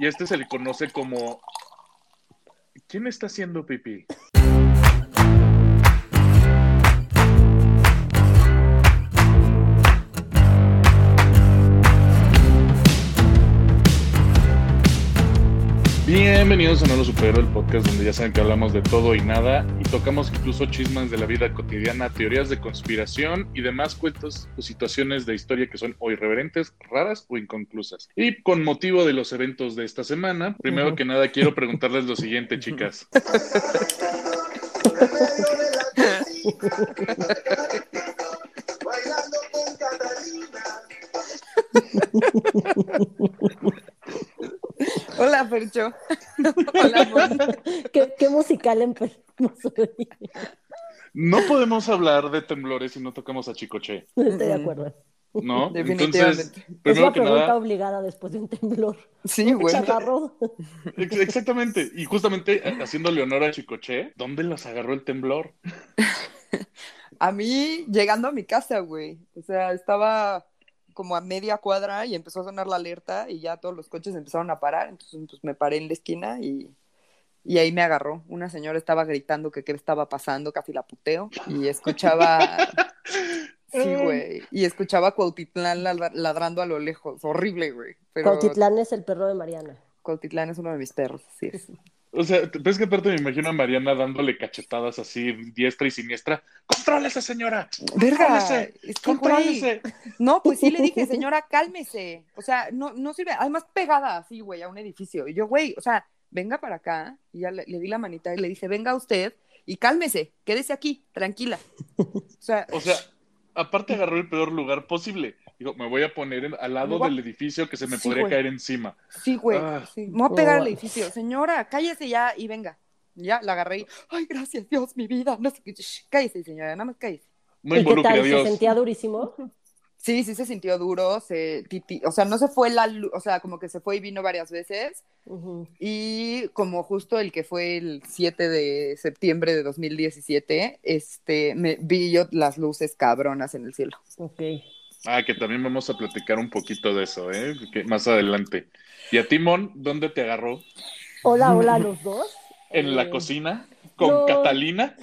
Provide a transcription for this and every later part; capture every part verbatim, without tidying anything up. Y este se le conoce como... ¿Quién está haciendo pipí? Bienvenidos a No Lo Supero, el podcast donde ya saben que hablamos de todo y nada y tocamos incluso chismes de la vida cotidiana, teorías de conspiración y demás cuentos o situaciones de historia que son o irreverentes, raras o inconclusas. Y con motivo de los eventos de esta semana, primero uh-huh. que nada quiero preguntarles lo siguiente, chicas. Hola, Fercho. Hola, Mónica. ¿Qué, qué musical empezamos hoy? No podemos hablar de temblores si no tocamos a Chicoche. No estoy de acuerdo. ¿No? Definitivamente. Entonces, primero es la pregunta que nada... obligada después de un temblor. Sí, güey. Bueno. Exactamente. Y justamente haciéndole honor a Chicoche, ¿dónde los agarró el temblor? A mí, llegando a mi casa, güey. O sea, estaba... como a media cuadra y empezó a sonar la alerta y ya todos los coches empezaron a parar, entonces pues, me paré en la esquina y, y ahí me agarró. Una señora estaba gritando que qué estaba pasando, casi la puteo, y escuchaba... sí, güey, y escuchaba Cuautitlán ladrando a lo lejos, horrible, güey. Pero... Cuautitlán es el perro de Mariana. Cuautitlán es uno de mis perros, sí es. O sea, ves que aparte me imagino a Mariana dándole cachetadas así, diestra y siniestra. ¡Contrólese, señora! ¡Contrólese! Es que, ¡Contrólese! Güey. No, pues sí le dije, señora, cálmese. O sea, no, no sirve. Además, pegada así, güey, a un edificio. Y yo, güey, o sea, venga para acá. Y ya le, le di la manita y le dije, venga usted y cálmese. Quédese aquí, tranquila. O sea, o sea aparte agarró el peor lugar posible. Digo, me voy a poner en, al lado del edificio que se me sí, podría güey. caer encima. Sí, güey. Ah, sí. Me voy a pegar oh. al edificio. Señora, cállese ya y venga. Ya, la agarré y, ay, gracias, Dios, mi vida. No sé qué. Shh, cállese, señora, nada más cállese. Muy involucra, ¿qué tal? Dios. ¿Se sentía durísimo? Sí, sí se sintió duro. Se, titi, o sea, no se fue la luz. O sea, como que se fue y vino varias veces. Uh-huh. Y como justo el que fue el siete de septiembre de dos mil diecisiete, este, me vi yo las luces cabronas en el cielo. Ok. Ah, que también vamos a platicar un poquito de eso, ¿eh? Que más adelante. ¿Y a Timon, dónde te agarró? Hola, hola, los dos. ¿En eh... la cocina? ¿Con no. Catalina?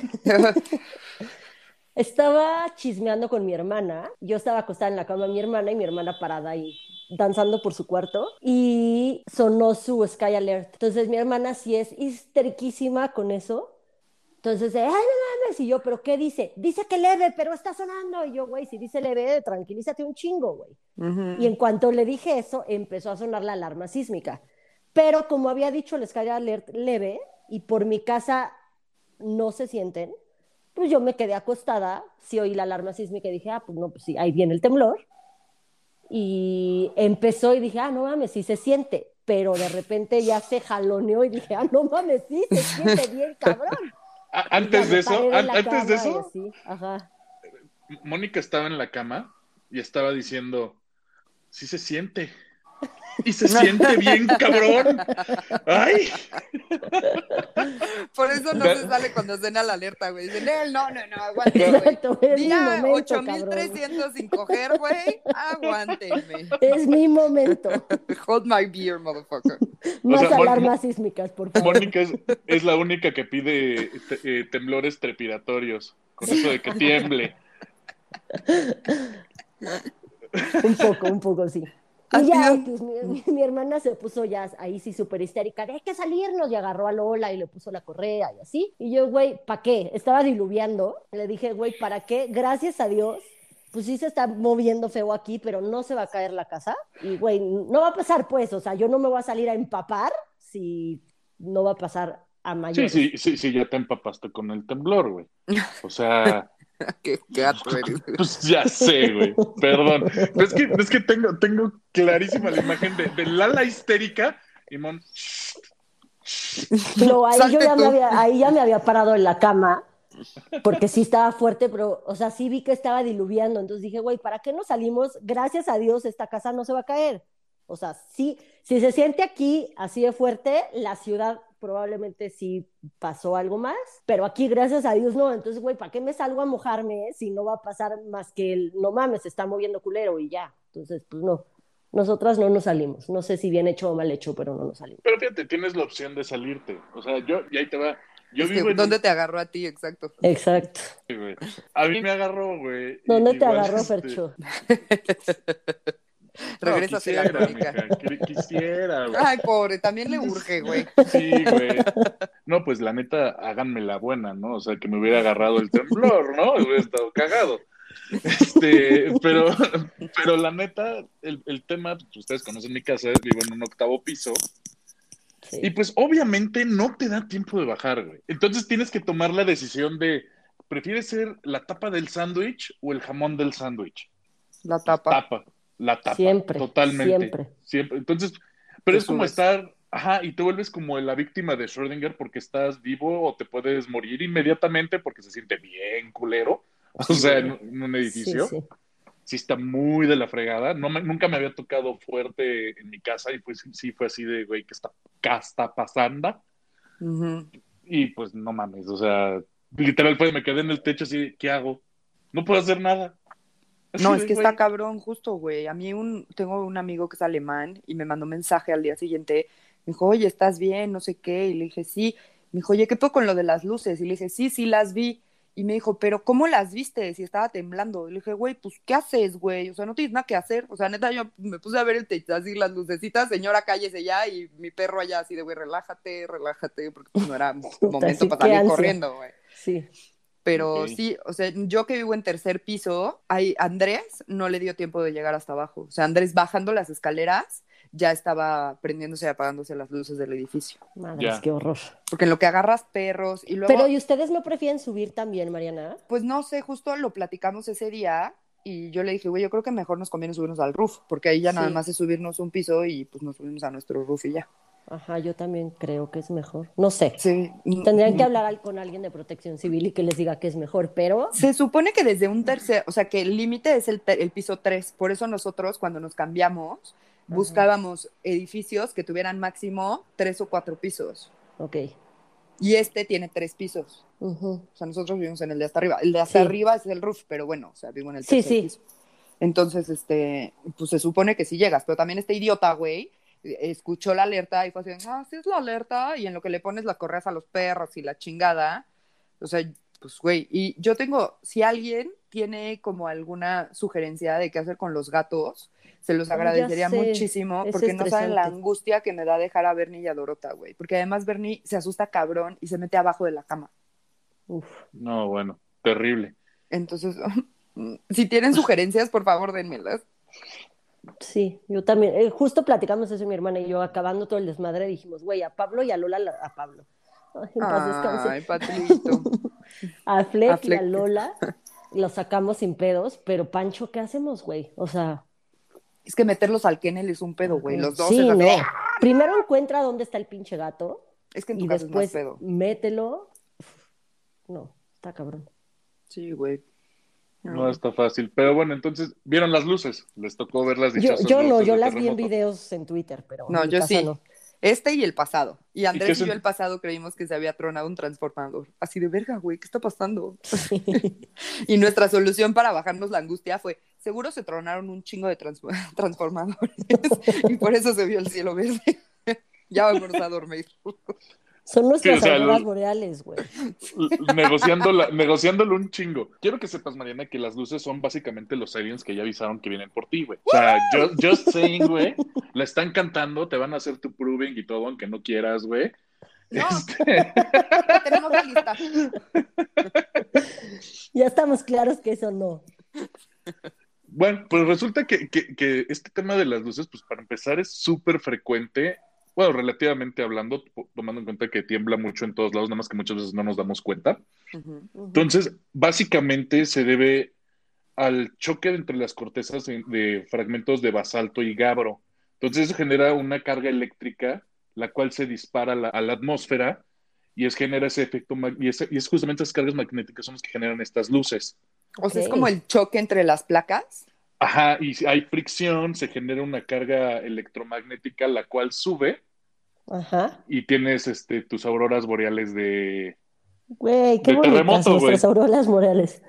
Estaba chismeando con mi hermana. Yo estaba acostada en la cama de mi hermana y mi hermana parada ahí, danzando por su cuarto. Y sonó su Sky Alert. Entonces mi hermana sí es histeriquísima con eso. Entonces, ay, no mames, y yo, ¿pero qué dice? Dice que leve, pero está sonando. Y yo, güey, si dice leve, tranquilízate un chingo, güey. Uh-huh. Y en cuanto le dije eso, empezó a sonar la alarma sísmica. Pero como había dicho, les caía alert leve, y por mi casa no se sienten, pues yo me quedé acostada, sí oí la alarma sísmica y dije, ah, pues no, pues sí, ahí viene el temblor. Y empezó y dije, ah, no mames, sí se siente. Pero de repente ya se jaloneó y dije, ah, no mames, sí, se siente bien, cabrón. Antes de eso, an- antes de eso, Ajá. Mónica estaba en la cama y estaba diciendo, sí se siente, y se siente bien, cabrón. ¡Ay! Por eso no se sale cuando suena la alerta, güey. Dicen, no, no, no, aguante, güey. Día ocho mil trescientos sin coger, güey, aguántenme. Es mi momento. Hold my beer, motherfucker. Más o sea, alarmas Mon- sísmicas, por favor. Mónica es, es la única que pide te- eh, temblores trepidatorios, con eso de que tiemble. Un poco, un poco, sí. Y ya, pues, mi, mi, mi hermana se puso ya ahí sí súper histérica, de hay que salirnos, y agarró a Lola y le puso la correa y así. Y yo, güey, ¿para qué? Estaba diluviando. Le dije, güey, ¿para qué? Gracias a Dios, pues sí se está moviendo feo aquí, pero no se va a caer la casa. Y, güey, no va a pasar, pues, o sea, yo no me voy a salir a empapar si no va a pasar a mayores. Sí, sí, sí, sí, ya te empapaste con el temblor, güey. O sea... Qué gato eres. Pues ya sé, güey, perdón. Es que, es que tengo, tengo clarísima la imagen de, de Lala histérica y Mon. No, ahí yo ya me, había, ahí ya me había parado en la cama, porque sí estaba fuerte, pero, o sea, sí vi que estaba diluviando. Entonces dije, güey, ¿para qué nos salimos? Gracias a Dios, esta casa no se va a caer. O sea, sí, si se siente aquí así de fuerte, la ciudad probablemente sí pasó algo más, pero aquí, gracias a Dios, no. Entonces, güey, ¿para qué me salgo a mojarme si no va a pasar más que el no mames, se está moviendo culero y ya? Entonces, pues no. Nosotras no nos salimos. No sé si bien hecho o mal hecho, pero no nos salimos. Pero fíjate, tienes la opción de salirte. O sea, yo, y ahí te va. Yo es vivo que, en... ¿Dónde te agarró a ti? Exacto. Exacto. Sí, güey. A mí me agarró, güey. ¿Dónde te agarró, este... Fercho? No, regresa a la crónica. Mija, quisiera, güey. Ay, pobre, también le urge, güey. Sí, güey. No, pues la neta, háganme la buena, ¿no? O sea, que me hubiera agarrado el temblor, ¿no? Hubiera estado cagado. Este, pero, pero la neta, el, el tema, ustedes conocen mi casa, vivo en un octavo piso. Sí. Y pues obviamente no te da tiempo de bajar, güey. Entonces tienes que tomar la decisión de, ¿prefieres ser la tapa del sándwich o el jamón del sándwich? La tapa. La tapa. La tapa, siempre, totalmente. Siempre. siempre. Entonces, pero es como ves? estar, ajá, y te vuelves como la víctima de Schrödinger porque estás vivo o te puedes morir inmediatamente porque se siente bien culero, o sea, en, en un edificio. Sí, sí. sí está muy de la fregada. No me, nunca me había tocado fuerte en mi casa y pues sí fue así de, güey, ¿qué está, qué está pasando? Uh-huh. Y pues no mames, o sea, literal fue, me quedé en el techo así, ¿qué hago? No puedo hacer nada. No, sí, es que güey. Está cabrón, justo, güey. A mí un, tengo un amigo que es alemán y me mandó un mensaje al día siguiente. Me dijo, oye, ¿estás bien? No sé qué. Y le dije, sí. Me dijo, oye, ¿qué fue con lo de las luces? Y le dije, sí, sí, las vi. Y me dijo, ¿pero cómo las viste? Si estaba temblando. Y le dije, güey, pues, ¿qué haces, güey? O sea, no tienes nada que hacer. O sea, neta, yo me puse a ver el techo, así las lucecitas. Señora, cállese ya. Y mi perro allá así de, güey, relájate, relájate. Porque pues, no era momento para salir corriendo, güey. Sí. Pero okay. sí, o sea, yo que vivo en tercer piso, ahí Andrés no le dio tiempo de llegar hasta abajo. O sea, Andrés bajando las escaleras ya estaba prendiéndose y apagándose las luces del edificio. Madre, yeah. qué horror. Porque en lo que agarras perros y luego... Pero ¿y ustedes no prefieren subir también, Mariana? Pues no sé, justo lo platicamos ese día y yo le dije, güey, yo creo que mejor nos conviene subirnos al roof, porque ahí ya sí. nada más es subirnos un piso y pues nos subimos a nuestro roof y ya. Ajá, yo también creo que es mejor. No sé. Sí. Tendrían que hablar con alguien de Protección Civil y que les diga que es mejor, pero... Se supone que desde un tercer... O sea, que el límite es el, te- el piso tres. Por eso nosotros, cuando nos cambiamos, ajá. buscábamos edificios que tuvieran máximo tres o cuatro pisos. Ok. Y este tiene tres pisos. Uh-huh. O sea, nosotros vivimos en el de hasta arriba. El de hasta sí. arriba es el roof, pero bueno, o sea, vivo en el tercer sí, sí. piso. Entonces, este, pues se supone que sí llegas. Pero también este idiota, güey, escuchó la alerta y fue así, ah, sí es la alerta, y en lo que le pones las correas a los perros y la chingada, o sea, pues, güey, y yo tengo, si alguien tiene como alguna sugerencia de qué hacer con los gatos, se los agradecería muchísimo, es porque no saben la angustia que me da dejar a Bernie y a Dorota, güey, porque además Bernie se asusta cabrón y se mete abajo de la cama. Uf. No, bueno, terrible. Entonces, si tienen sugerencias, por favor, denmelas. Sí, yo también, eh, justo platicamos eso mi hermana y yo, acabando todo el desmadre, dijimos, güey, a Pablo y a Lola, la, a Pablo, ay, en paz descanse. Ay, Patrito. a, Flex a Flex y a Lola, los sacamos sin pedos, pero Pancho, ¿qué hacemos, güey? O sea... Es que meterlos al kennel es un pedo, güey, los dos. Sí, no, la... primero encuentra dónde está el pinche gato, es que en tu y caso después es más pedo. Mételo, no, está cabrón. Sí, güey. No está fácil, pero bueno, entonces, ¿vieron las luces? ¿Les tocó ver las dichosas luces? Yo no, yo las vi en videos en Twitter, pero no, yo sí. No. Este y el pasado. Y Andrés y, y yo el pasado creímos que se había tronado un transformador. Así de verga, güey, ¿qué está pasando? Sí. Y nuestra solución para bajarnos la angustia fue, seguro se tronaron un chingo de trans- transformadores y por eso se vio el cielo verde. Ya vamos a dormir. Son nuestras sí, o sea, auroras boreales, güey. Negociándola, negociándolo un chingo. Quiero que sepas, Mariana, que las luces son básicamente los aliens que ya avisaron que vienen por ti, güey. O sea, just, just saying, güey. La están cantando, te van a hacer tu proving y todo, aunque no quieras, güey. No, este... la tenemos la lista. Ya estamos claros que eso no. Bueno, pues resulta que, que, que este tema de las luces, pues para empezar, es súper frecuente. Bueno, relativamente hablando, tomando en cuenta que tiembla mucho en todos lados, nada más que muchas veces no nos damos cuenta. Uh-huh, uh-huh. Entonces, básicamente se debe al choque entre las cortezas de fragmentos de basalto y gabbro. Entonces, eso genera una carga eléctrica, la cual se dispara la, a la atmósfera y es, genera ese efecto, y es, y es justamente esas cargas magnéticas son las que generan estas luces. O sea, okay. Es como el choque entre las placas. Ajá, y hay fricción, se genera una carga electromagnética la cual sube. Ajá. Y tienes este tus auroras boreales de... Güey, qué bonitas nuestras auroras boreales.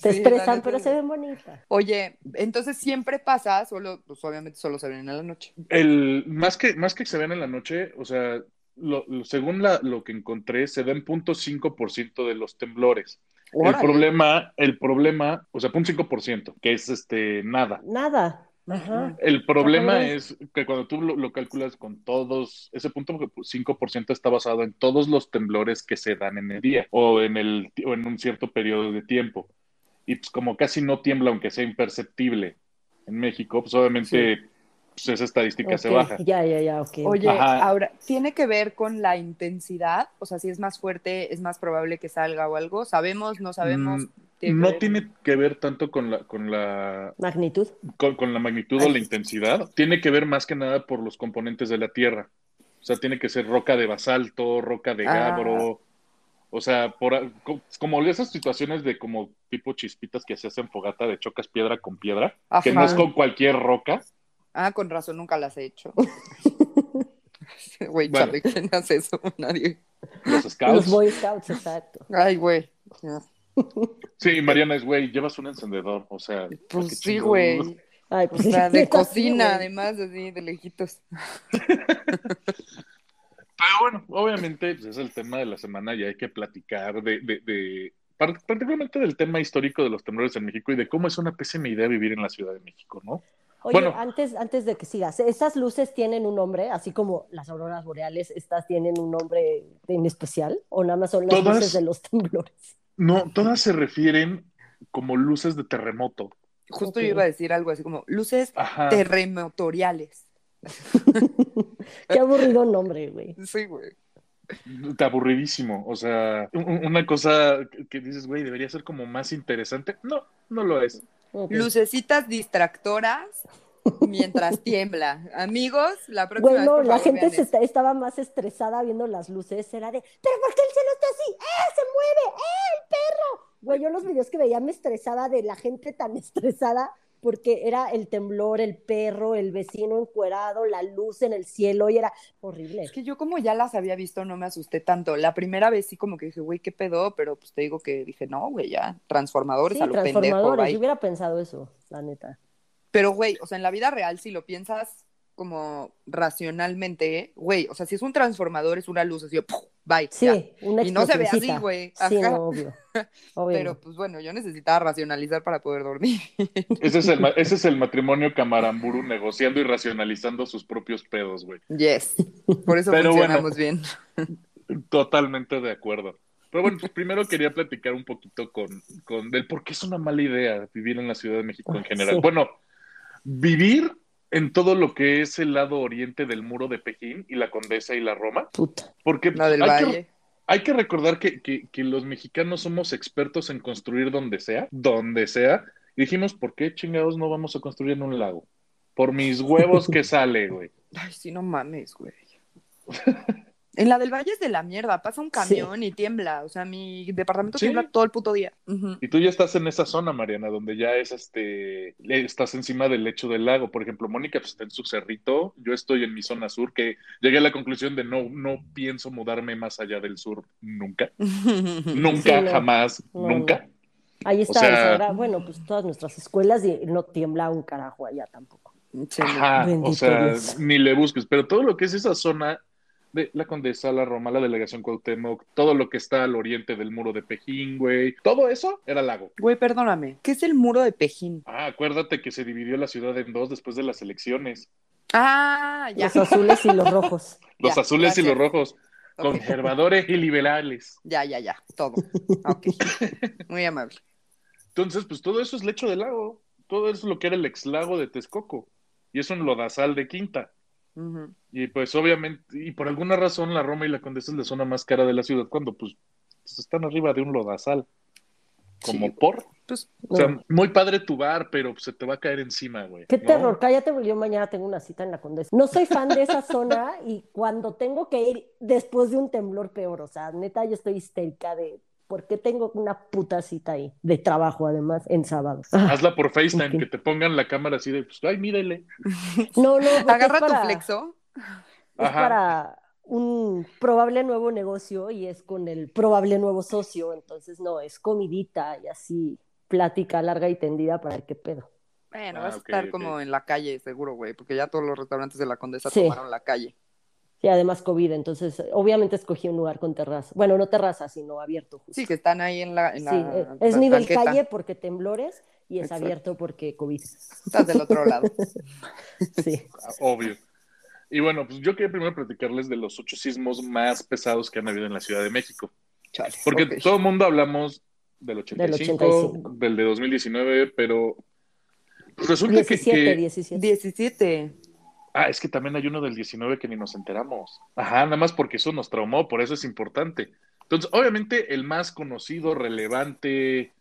te sí, expresan, pero se ven bonitas. Oye, entonces siempre pasa, solo, pues obviamente solo se ven en la noche. El, más que, más que se ven en la noche, o sea, lo, lo, según la, lo que encontré, se ven cero punto cinco por ciento de los temblores. ¡Órale! El problema, el problema, o sea, cero punto cinco por ciento, que es este nada. Nada. Ajá. El problema Ajá. es que cuando tú lo, lo calculas con todos, ese cero punto cinco por ciento está basado en todos los temblores que se dan en el día o en, el, o en un cierto periodo de tiempo. Y pues como casi no tiembla, aunque sea imperceptible en México, pues obviamente sí. pues esa estadística okay. se baja. Ya, ya, ya, ok. Oye, Ajá. ahora, ¿tiene que ver con la intensidad? O sea, si es más fuerte, ¿es más probable que salga o algo? ¿Sabemos, no sabemos? Mm. No tiene que ver tanto con la con la magnitud, con, con la magnitud Ay. o la intensidad. Tiene que ver más que nada por los componentes de la tierra. O sea, tiene que ser roca de basalto, roca de gabbro. Ah. O sea, por, como esas situaciones de como tipo chispitas que se hacen fogata de chocas piedra con piedra, Ajá. que no es con cualquier roca. Ah, con razón nunca las he hecho. Güey, bueno. ¿Quién hace eso? Nadie. Los scouts. Los boy scouts, exacto. Ay, güey. Yeah. Sí, Mariana es, güey, llevas un encendedor, o sea... Pues sí, güey. Ay, pues o sea, de cocina, así, además, así, de lejitos. Pero bueno, obviamente pues, es el tema de la semana y hay que platicar de, de, de... particularmente del tema histórico de los temblores en México y de cómo es una pésima idea vivir en la Ciudad de México, ¿no? Oye, bueno, antes, antes de que sigas, ¿estas luces tienen un nombre? Así como las auroras boreales, ¿estas tienen un nombre en especial? ¿O nada más son las todas... luces de los temblores? No, todas se refieren como luces de terremoto. Justo okay. yo iba a decir algo así como luces Ajá. terremotoriales. Qué aburrido nombre, güey. Sí, güey. Está aburridísimo. O sea, una cosa que dices, güey, debería ser como más interesante. No, no lo es. Okay. Lucecitas distractoras mientras tiembla. Amigos, la próxima bueno, vez. Bueno, la gente se está, estaba más estresada viendo las luces. Era de, ¿pero por qué el cielo está así? ¡Eh, se mueve! ¡Eh, el perro! Güey, yo los videos que veía me estresaba de la gente tan estresada porque era el temblor, el perro, el vecino encuerado, la luz en el cielo y era horrible. Es que yo como ya las había visto no me asusté tanto. La primera vez sí como que dije, güey, ¿qué pedo? Pero pues te digo que dije, no, güey, ya, transformadores sí, a lo pendejo. Sí, transformadores, yo hubiera pensado eso, la neta. Pero, güey, o sea, en la vida real, si lo piensas como racionalmente, güey, o sea, si es un transformador, es una luz, así, ¡puf! Bye, sí, ya. Una y no se ve así, güey. Sí, no, obvio. obvio. Pero, pues, bueno, yo necesitaba racionalizar para poder dormir. Ese es el, ese es el matrimonio Camaramburu negociando y racionalizando sus propios pedos, güey. Yes. Por eso Pero funcionamos bueno, bien. Totalmente de acuerdo. Pero bueno, pues primero quería platicar un poquito con, con del por qué es una mala idea vivir en la Ciudad de México en general. Sí. Bueno, vivir en todo lo que es el lado oriente del muro de Pekín y la Condesa y la Roma. Puta. Porque la del hay, valle. Que, hay que recordar que, que, que los mexicanos somos expertos en construir donde sea, donde sea. Y dijimos, ¿por qué chingados no vamos a construir en un lago? Por mis huevos que sale, güey. Ay, sí, no mames, güey. En la del valle es de la mierda. Pasa un camión sí. y tiembla. O sea, mi departamento sí. tiembla todo el puto día. Uh-huh. Y tú ya estás en esa zona, Mariana, donde ya es este... Estás encima del lecho del lago. Por ejemplo, Mónica pues, está en su cerrito. Yo estoy en mi zona sur, que llegué a la conclusión de no, no pienso mudarme más allá del sur nunca. nunca, sí, no. jamás, no. nunca. Ahí está. O sea, ahora, bueno, pues todas nuestras escuelas y no tiembla un carajo allá tampoco. Sí, Ajá, o sea, Dios. Ni le busques. Pero todo lo que es esa zona... de la Condesa, la Roma, la delegación Cuauhtémoc, todo lo que está al oriente del muro de Pejín, güey. Todo eso era lago. Güey, perdóname. ¿Qué es el muro de Pejín? Ah, acuérdate que se dividió la ciudad en dos después de las elecciones. Ah, ya. Los azules y los rojos. Los ya, azules gracias. Y los rojos. Okay. Conservadores y liberales. Ya, ya, ya. Todo. Ok. Muy amable. Entonces, pues todo eso es lecho de lago. Todo eso es lo que era el exlago de Texcoco. Y es un lodazal de Quinta. Uh-huh. Y pues obviamente, y por alguna razón la Roma y la Condesa es la zona más cara de la ciudad cuando pues están arriba de un lodazal como sí. por pues, o sea, bueno. muy padre tu bar, pero pues, se te va a caer encima, güey. Qué ¿no? terror, cállate, porque yo mañana tengo una cita en la Condesa. No soy fan de esa zona y cuando tengo que ir después de un temblor peor, o sea, neta yo estoy histérica de ¿por qué tengo una puta cita ahí? De trabajo, además, en sábado. Hazla por FaceTime, okay. que te pongan la cámara así de, pues, ay, mírele. No, no. Agarra para, tu flexo. Es Ajá. para un probable nuevo negocio y es con el probable nuevo socio, entonces no, es comidita y así. plática larga y tendida para ver qué pedo. Bueno, ah, vas okay, a estar okay. como en la calle, seguro, güey, porque ya todos los restaurantes de la Condesa sí. tomaron la calle. Sí, además COVID, entonces obviamente escogí un lugar con terraza. Bueno, no terraza, sino abierto. Justo. Sí, que están ahí en la... En la sí, es la nivel banqueta. Calle porque temblores y es Exacto. abierto porque COVID. Estás del otro lado. Sí. Obvio. Y bueno, pues yo quería primero platicarles de los ocho sismos más pesados que han habido en la Ciudad de México. Chale, porque okay. todo el mundo hablamos del ochenta y cinco, del ochenta y cinco, del de dos mil diecinueve, pero pues resulta diecisiete, que... diecisiete, diecisiete. Ah, es que también hay uno del diecinueve que ni nos enteramos. Ajá, nada más porque eso nos traumó, por eso es importante. Entonces, obviamente, el más conocido, relevante,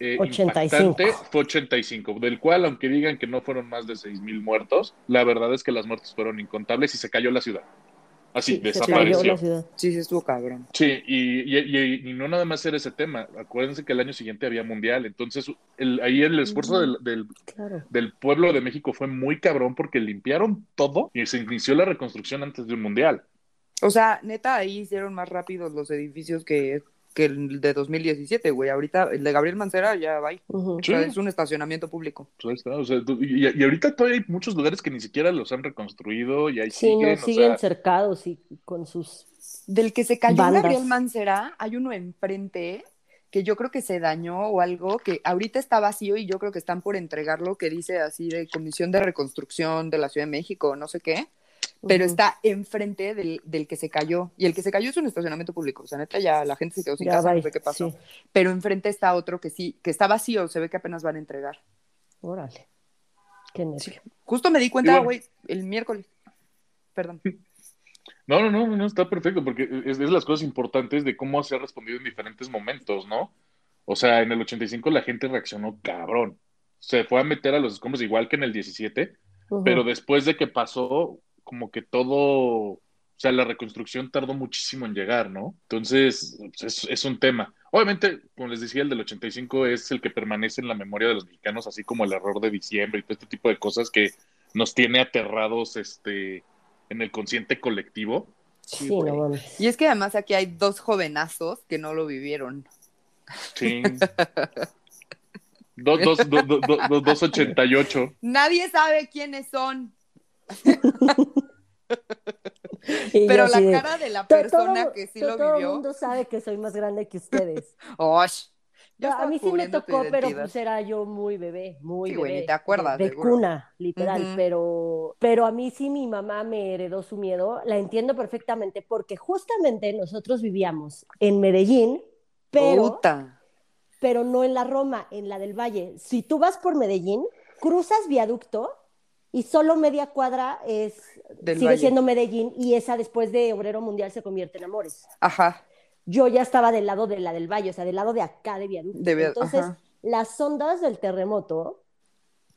eh, impactante fue ochenta y cinco, del cual, aunque digan que no fueron más de seis mil muertos, la verdad es que las muertes fueron incontables y se cayó la ciudad. Así, sí, desapareció. Se cayó la ciudad. Sí, sí, estuvo cabrón. Sí, y, y, y, y no nada más era ese tema. Acuérdense que el año siguiente había mundial, entonces el, ahí el esfuerzo del, del, claro. del pueblo de México fue muy cabrón porque limpiaron todo y se inició la reconstrucción antes de un mundial. O sea, neta, ahí hicieron más rápidos los edificios que, que el de dos mil diecisiete, güey. Ahorita el de Gabriel Mancera ya va ahí. Uh-huh. O sea, sí. es un estacionamiento público. Pues ahí está, o sea, y, y ahorita todavía hay muchos lugares que ni siquiera los han reconstruido y ahí sí, siguen. Sí, no, siguen o sea... cercados y con sus Del que se cayó bandas. Gabriel Mancera, hay uno enfrente que yo creo que se dañó o algo, que ahorita está vacío y yo creo que están por entregarlo, que dice así de Comisión de Reconstrucción de la Ciudad de México, no sé qué. Pero uh-huh. está enfrente del, del que se cayó. Y el que se cayó es un estacionamiento público. O sea, neta, ya la gente se quedó sin ya casa, va, no sé qué pasó. Sí. Pero enfrente está otro que sí, que está vacío. Se ve que apenas van a entregar. Órale. Qué nervio. Sí. Justo me di cuenta, güey, bueno, el miércoles. Perdón. No, no, no, no, está perfecto. Porque es, es las cosas importantes de cómo se ha respondido en diferentes momentos, ¿no? O sea, en el ochenta y cinco la gente reaccionó cabrón. Se fue a meter a los escombros igual que en el diecisiete. Uh-huh. Pero después de que pasó... como que todo, o sea, la reconstrucción tardó muchísimo en llegar, ¿no? Entonces, es, es un tema. Obviamente, como les decía, el del ochenta y cinco es el que permanece en la memoria de los mexicanos, así como el error de diciembre y todo este tipo de cosas que nos tiene aterrados este, en el consciente colectivo. Sí, sí no, vale. Y es que además aquí hay dos jovenazos que no lo vivieron. Sí. dos, dos, dos, dos, dos, dos ochenta y ocho. Nadie sabe quiénes son. Pero la de, cara de la persona todo, que sí lo vivió. Todo el mundo sabe que soy más grande que ustedes. Osh, yo a mí sí me tocó, pero pues era yo muy bebé, muy sí, bebé. Güey, ¿te acuerdas, de seguro? Cuna, literal. Uh-huh. Pero, pero a mí sí mi mamá me heredó su miedo. La entiendo perfectamente porque justamente nosotros vivíamos en Medellín, pero, Puta. pero no en la Roma, en la del Valle. Si tú vas por Medellín, cruzas Viaducto. Y solo media cuadra es Del sigue Valle. Siendo Medellín y esa después de Obrero Mundial se convierte en Amores. Ajá. Yo ya estaba del lado de la del Valle, o sea, del lado de acá de Viaducto. De Viaducto. Entonces, Ajá. las ondas del terremoto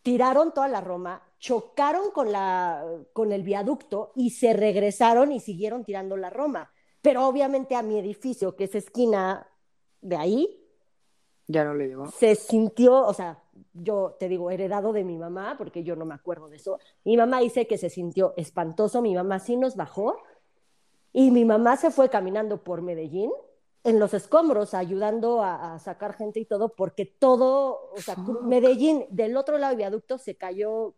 tiraron toda la Roma, chocaron con, la, con el Viaducto y se regresaron y siguieron tirando la Roma. Pero obviamente a mi edificio, que es esquina de ahí, ya no le llegó. Se sintió, o sea... yo te digo, heredado de mi mamá, porque yo no me acuerdo de eso. Mi mamá dice que se sintió espantoso, mi mamá sí nos bajó, y mi mamá se fue caminando por Medellín, en los escombros, ayudando a, a sacar gente y todo, porque todo, o sea, cru- Medellín, del otro lado del Viaducto, se cayó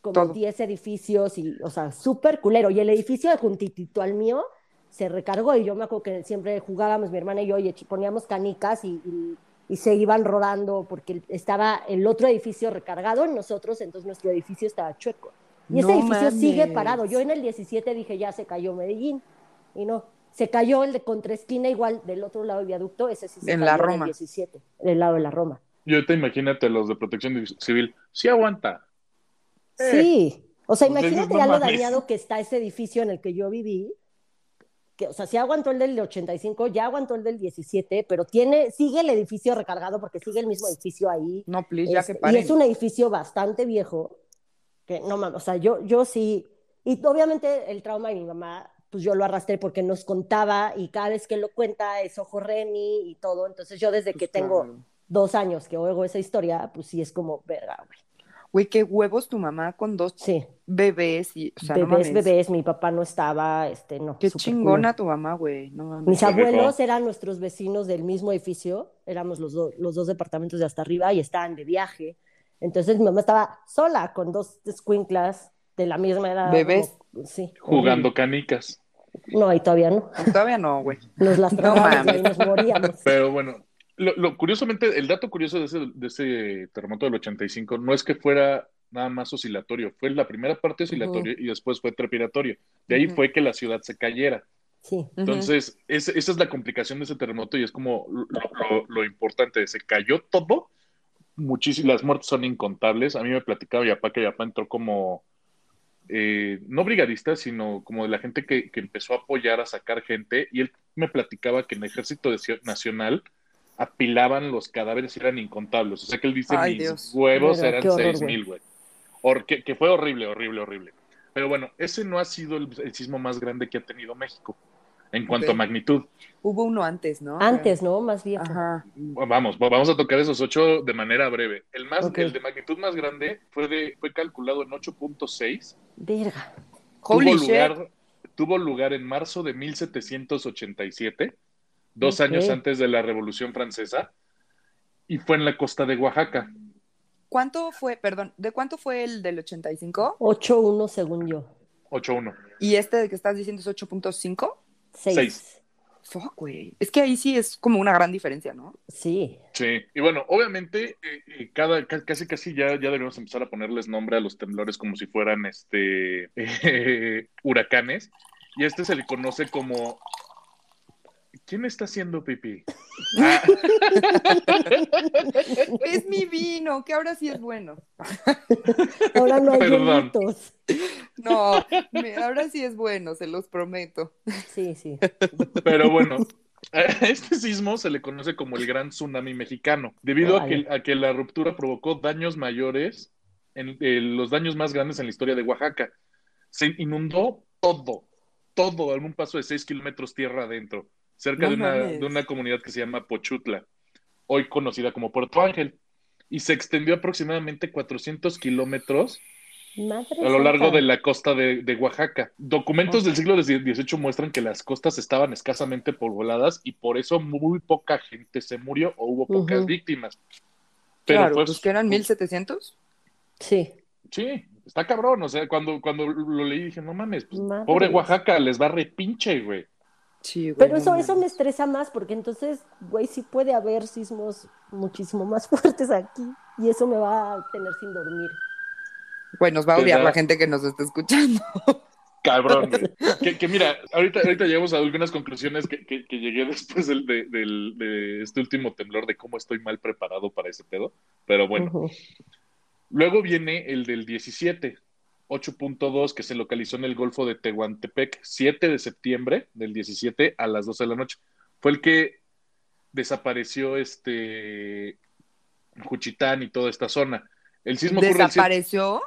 como todo. diez edificios, y, o sea, súper culero, y el edificio de juntitito al mío se recargó, y yo me acuerdo que siempre jugábamos, mi hermana y yo, y poníamos canicas, y... y y se iban rodando porque estaba el otro edificio recargado en nosotros, entonces nuestro edificio estaba chueco. Y no ese edificio mames. Sigue parado. Yo en el diecisiete dije, ya se cayó Medellín. Y no, se cayó el de contraesquina igual del otro lado del Viaducto, ese sí se en cayó la Roma. En el diecisiete, del lado de la Roma. Yo te imagínate los de Protección Civil, sí aguanta. Eh, sí, o sea, imagínate ya lo dañado que está ese edificio en el que yo viví. O sea, sí aguantó el del ochenta y cinco, ya aguantó el del diecisiete, pero tiene, sigue el edificio recargado porque sigue el mismo edificio ahí. No, please, ya es, que paren. Y es un edificio bastante viejo, que no mames, o sea, yo, yo sí, y obviamente el trauma de mi mamá, pues yo lo arrastré porque nos contaba, y cada vez que lo cuenta es ojo Remy y todo, entonces yo desde pues que claro. tengo dos años que oigo esa historia, pues sí es como, verga, güey. Güey, qué huevos tu mamá con dos sí. bebés. Y, o sea, bebés, no mames. bebés, mi papá no estaba, este, no. Qué chingona cool. tu mamá, güey. No mames. Mis abuelos eran nuestros vecinos del mismo edificio, éramos los, do, los dos departamentos de hasta arriba y estaban de viaje. Entonces mi mamá estaba sola con dos escuinclas de la misma edad. Bebés. Como, sí. Jugando canicas. No, ahí todavía no. Todavía no, güey. Nos las trabamos no, y nos moríamos. Pero bueno. Lo, lo, curiosamente, el dato curioso de ese, de ese terremoto del ochenta y cinco no es que fuera nada más oscilatorio, fue la primera parte oscilatoria uh-huh. y después fue trepidatorio. De ahí uh-huh. fue que la ciudad se cayera. Sí. Entonces, uh-huh. es, esa es la complicación de ese terremoto y es como lo, lo, lo importante, se cayó todo, muchísimas, las muertes son incontables. A mí me platicaba mi papá que mi papá entró como, eh, no brigadista, sino como de la gente que, que empezó a apoyar, a sacar gente, y él me platicaba que en el Ejército Nacional apilaban los cadáveres y eran incontables. O sea que él dice, Ay, mis Dios. huevos Mira, eran seis mil, güey. Que, que fue horrible, horrible, horrible. Pero bueno, ese no ha sido el, el sismo más grande que ha tenido México en okay. cuanto a magnitud. Hubo uno antes, ¿no? Antes, ¿no? Más viejo. Ajá. Vamos, vamos a tocar esos ocho de manera breve. El más, okay. el de magnitud más grande fue, de, fue calculado en ocho punto seis. Verga. Holy tuvo, lugar, tuvo lugar en marzo de mil setecientos ochenta y siete. Dos okay. años antes de la Revolución Francesa, y fue en la costa de Oaxaca. ¿Cuánto fue, perdón, de cuánto fue el del ochenta y cinco? ocho punto uno, según yo. ocho punto uno. ¿Y este de que estás diciendo es ocho punto cinco? seis. Fuck, güey. Es que ahí sí es como una gran diferencia, ¿no? Sí. Sí. Y bueno, obviamente, eh, cada, casi casi ya, ya debemos empezar a ponerles nombre a los temblores como si fueran este eh, huracanes, y este se le conoce como... ¿Quién está haciendo pipí? Ah. Es mi vino, que ahora sí es bueno. Ahora no hay hielitos. No, me, ahora sí es bueno, se los prometo. Sí, sí. Pero bueno, a este sismo se le conoce como el gran tsunami mexicano, debido oh, a, que, a que la ruptura provocó daños mayores, en, eh, los daños más grandes en la historia de Oaxaca. Se inundó todo, todo, en un paso de seis kilómetros tierra adentro. Cerca no de, una, de una comunidad que se llama Pochutla, hoy conocida como Puerto Ángel, y se extendió aproximadamente cuatrocientos kilómetros Madre a lo largo Santa. de la costa de, de Oaxaca. Documentos okay. del siglo dieciocho muestran que las costas estaban escasamente pobladas y por eso muy poca gente se murió o hubo pocas uh-huh. víctimas. Pero claro, pues, pues que eran mil setecientos. Sí. Sí, está cabrón, o sea, cuando, cuando lo leí dije, no mames, pues, pobre Oaxaca, les va re pinche, güey. Sí, pero eso, eso me estresa más porque entonces, güey, sí puede haber sismos muchísimo más fuertes aquí y eso me va a tener sin dormir. Güey, nos va a odiar la gente que nos está escuchando. Cabrón. que, que mira, ahorita, ahorita llegamos a algunas conclusiones que, que, que llegué después del, de, del, de este último temblor de cómo estoy mal preparado para ese pedo, pero bueno. Uh-huh. Luego viene el del diecisiete. ocho punto dos, que se localizó en el Golfo de Tehuantepec, siete de septiembre del diecisiete a las doce de la noche. Fue el que desapareció este Juchitán y toda esta zona. El sismo ¿Desapareció?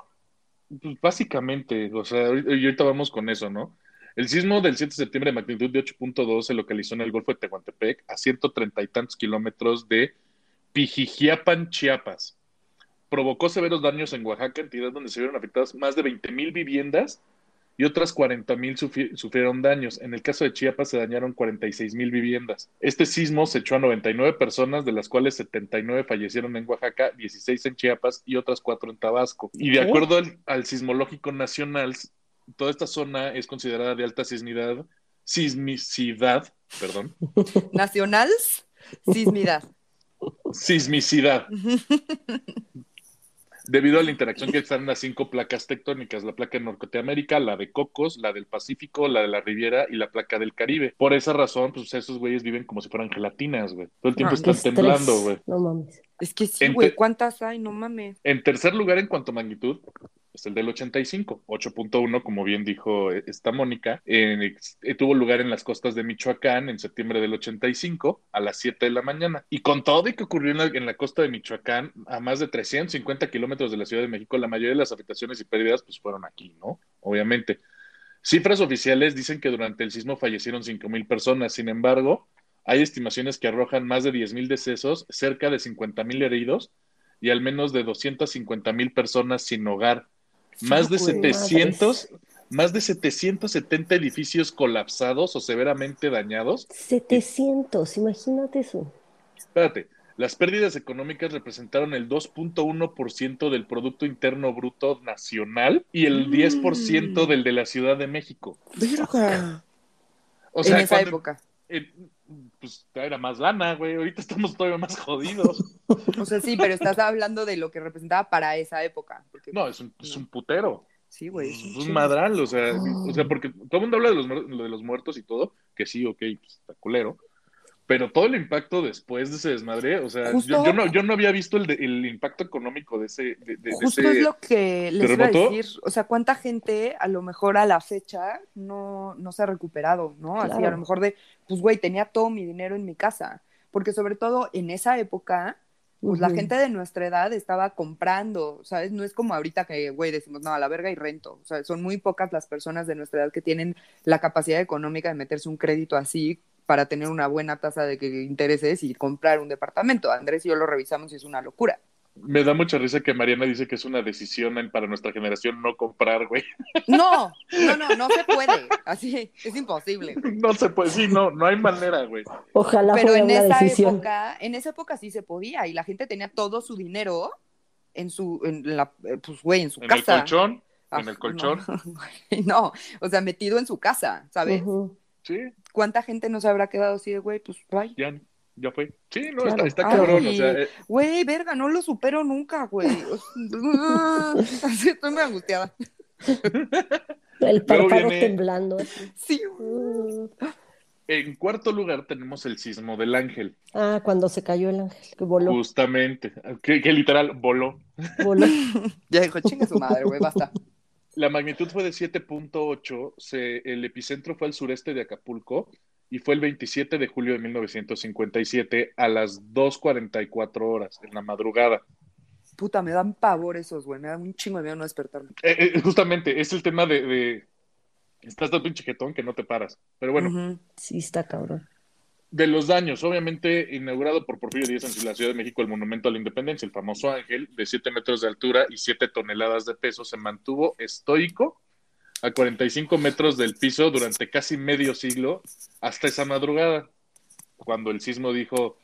El... Pues básicamente, o sea, y ahorita vamos con eso, ¿no? El sismo del siete de septiembre de magnitud de ocho punto dos se localizó en el Golfo de Tehuantepec a ciento treinta y tantos kilómetros de Pijijiapan, Chiapas. Provocó severos daños en Oaxaca, entidad donde se vieron afectadas más de veinte mil viviendas y otras cuarenta mil sufri- sufrieron daños. En el caso de Chiapas se dañaron cuarenta y seis mil viviendas. Este sismo se echó a noventa y nueve personas, de las cuales setenta y nueve fallecieron en Oaxaca, dieciséis en Chiapas y otras cuatro en Tabasco. Y de acuerdo al, al Sismológico Nacional, toda esta zona es considerada de alta sismicidad, sismicidad, perdón. Nacional, sismidad. Sismicidad. Debido a la interacción que están las cinco placas tectónicas, la placa de Norteamérica, la de Cocos, la del Pacífico, la de la Riviera y la placa del Caribe. Por esa razón, pues esos güeyes viven como si fueran gelatinas, güey. Todo el tiempo no, están estrés. temblando, güey. No mames. Es que sí, güey, te- ¿cuántas hay? No mames. En tercer lugar, en cuanto a magnitud, es el del ochenta y cinco, ocho punto uno, como bien dijo esta Mónica, en, en, tuvo lugar en las costas de Michoacán en septiembre del ochenta y cinco a las siete de la mañana. Y con todo y que ocurrió en la, en la costa de Michoacán, a más de trescientos cincuenta kilómetros de la Ciudad de México, la mayoría de las afectaciones y pérdidas pues fueron aquí, ¿no? Obviamente. Cifras oficiales dicen que durante el sismo fallecieron cinco mil personas, sin embargo, hay estimaciones que arrojan más de diez mil decesos, cerca de cincuenta mil heridos, y al menos de doscientas cincuenta mil personas sin hogar. Más de setecientos, más de setecientos setenta edificios colapsados o severamente dañados. setecientos, imagínate eso. Espérate, las pérdidas económicas representaron el dos punto uno por ciento del Producto Interno Bruto Nacional y el diez por ciento del de la Ciudad de México. ¡Verga! O sea, en esa cuando, época. Eh, pues era más lana, güey. Ahorita estamos todavía más jodidos. O sea, sí, pero estás hablando de lo que representaba para esa época. Porque... No, es un, es un putero. Sí, güey. Es un madral, o sea, oh. o sea, porque todo el mundo habla de los, de los muertos y todo, que sí, ok, pues, está culero. Pero todo el impacto después de ese desmadre, o sea, yo, yo no yo no había visto el, de, el impacto económico de ese de, de, justo de ese es lo que les terremoto. Iba a decir, o sea, cuánta gente a lo mejor a la fecha no, no se ha recuperado, ¿no? Claro. Así a lo mejor de, pues güey, tenía todo mi dinero en mi casa, porque sobre todo en esa época, pues uh-huh. la gente de nuestra edad estaba comprando, ¿sabes? No es como ahorita que, güey, decimos, no, a la verga y rento, o sea, son muy pocas las personas de nuestra edad que tienen la capacidad económica de meterse un crédito así, para tener una buena tasa de intereses y comprar un departamento. Andrés y yo lo revisamos y es una locura. Me da mucha risa que Mariana dice que es una decisión para nuestra generación no comprar, güey. No, no, no, no se puede. Así, es imposible. No se puede, sí, no, no hay manera, güey. Ojalá fuera una decisión. Pero en esa época, en esa época sí se podía y la gente tenía todo su dinero en su, en la, pues, güey, en su casa. En el colchón, ah, en el colchón. No, no, o sea, metido en su casa, ¿sabes? Uh-huh. Sí. ¿Cuánta gente nos habrá quedado así de, güey, pues, bye? Ya, ya fue. Sí, no, claro. está, está cabrón, o sea... Güey, eh... verga, no lo supero nunca, güey. Estoy muy angustiada. El párpado viene... temblando. Así. Sí. Uh. En cuarto lugar tenemos el sismo del Ángel. Ah, cuando se cayó el Ángel, que voló. Justamente, que, que literal, voló. Voló. Ya dijo, chinga su madre, güey, basta. La magnitud fue de siete punto ocho, se, el epicentro fue al sureste de Acapulco y fue el veintisiete de julio de mil novecientos cincuenta y siete a las dos cuarenta y cuatro horas en la madrugada. Puta, me dan pavor esos, güey, me da un chingo de miedo no despertarme. Eh, eh, justamente, es el tema de, de... Estás tan pinche jetón que no te paras, pero bueno. Uh-huh. Sí, está cabrón. De los daños, obviamente inaugurado por Porfirio Díaz en la Ciudad de México, el Monumento a la Independencia, el famoso Ángel, de siete metros de altura y siete toneladas de peso, se mantuvo estoico a cuarenta y cinco metros del piso durante casi medio siglo, hasta esa madrugada, cuando el sismo dijo,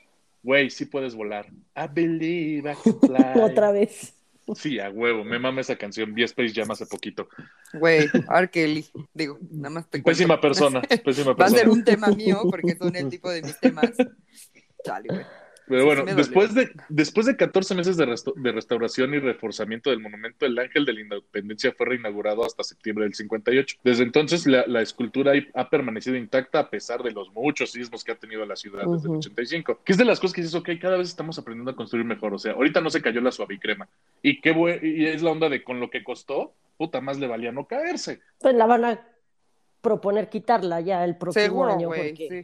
güey, sí puedes volar. I believe I can fly. Otra vez. Sí, a huevo, me mama esa canción, vi Space Jam hace poquito. Güey, R. Kelly, digo, nada más te cuento. Pésima persona, pésima persona. Va a ser un tema mío, porque son el tipo de mis temas. Chale, güey. Pero bueno, sí, sí después, de, después de catorce meses de, resta- de restauración y reforzamiento del monumento, el Ángel de la Independencia fue reinaugurado hasta septiembre del cincuenta y ocho. Desde entonces, la, la escultura ha permanecido intacta a pesar de los muchos sismos que ha tenido la ciudad uh-huh. desde el ochenta y cinco. Que es de las cosas que dices, ok, cada vez estamos aprendiendo a construir mejor. O sea, ahorita no se cayó la suavicrema. Y qué bu- y es la onda de con lo que costó, puta, más le valía no caerse. Pues la van a proponer quitarla ya el próximo Seguro, año. Seguro, güey, porque... sí.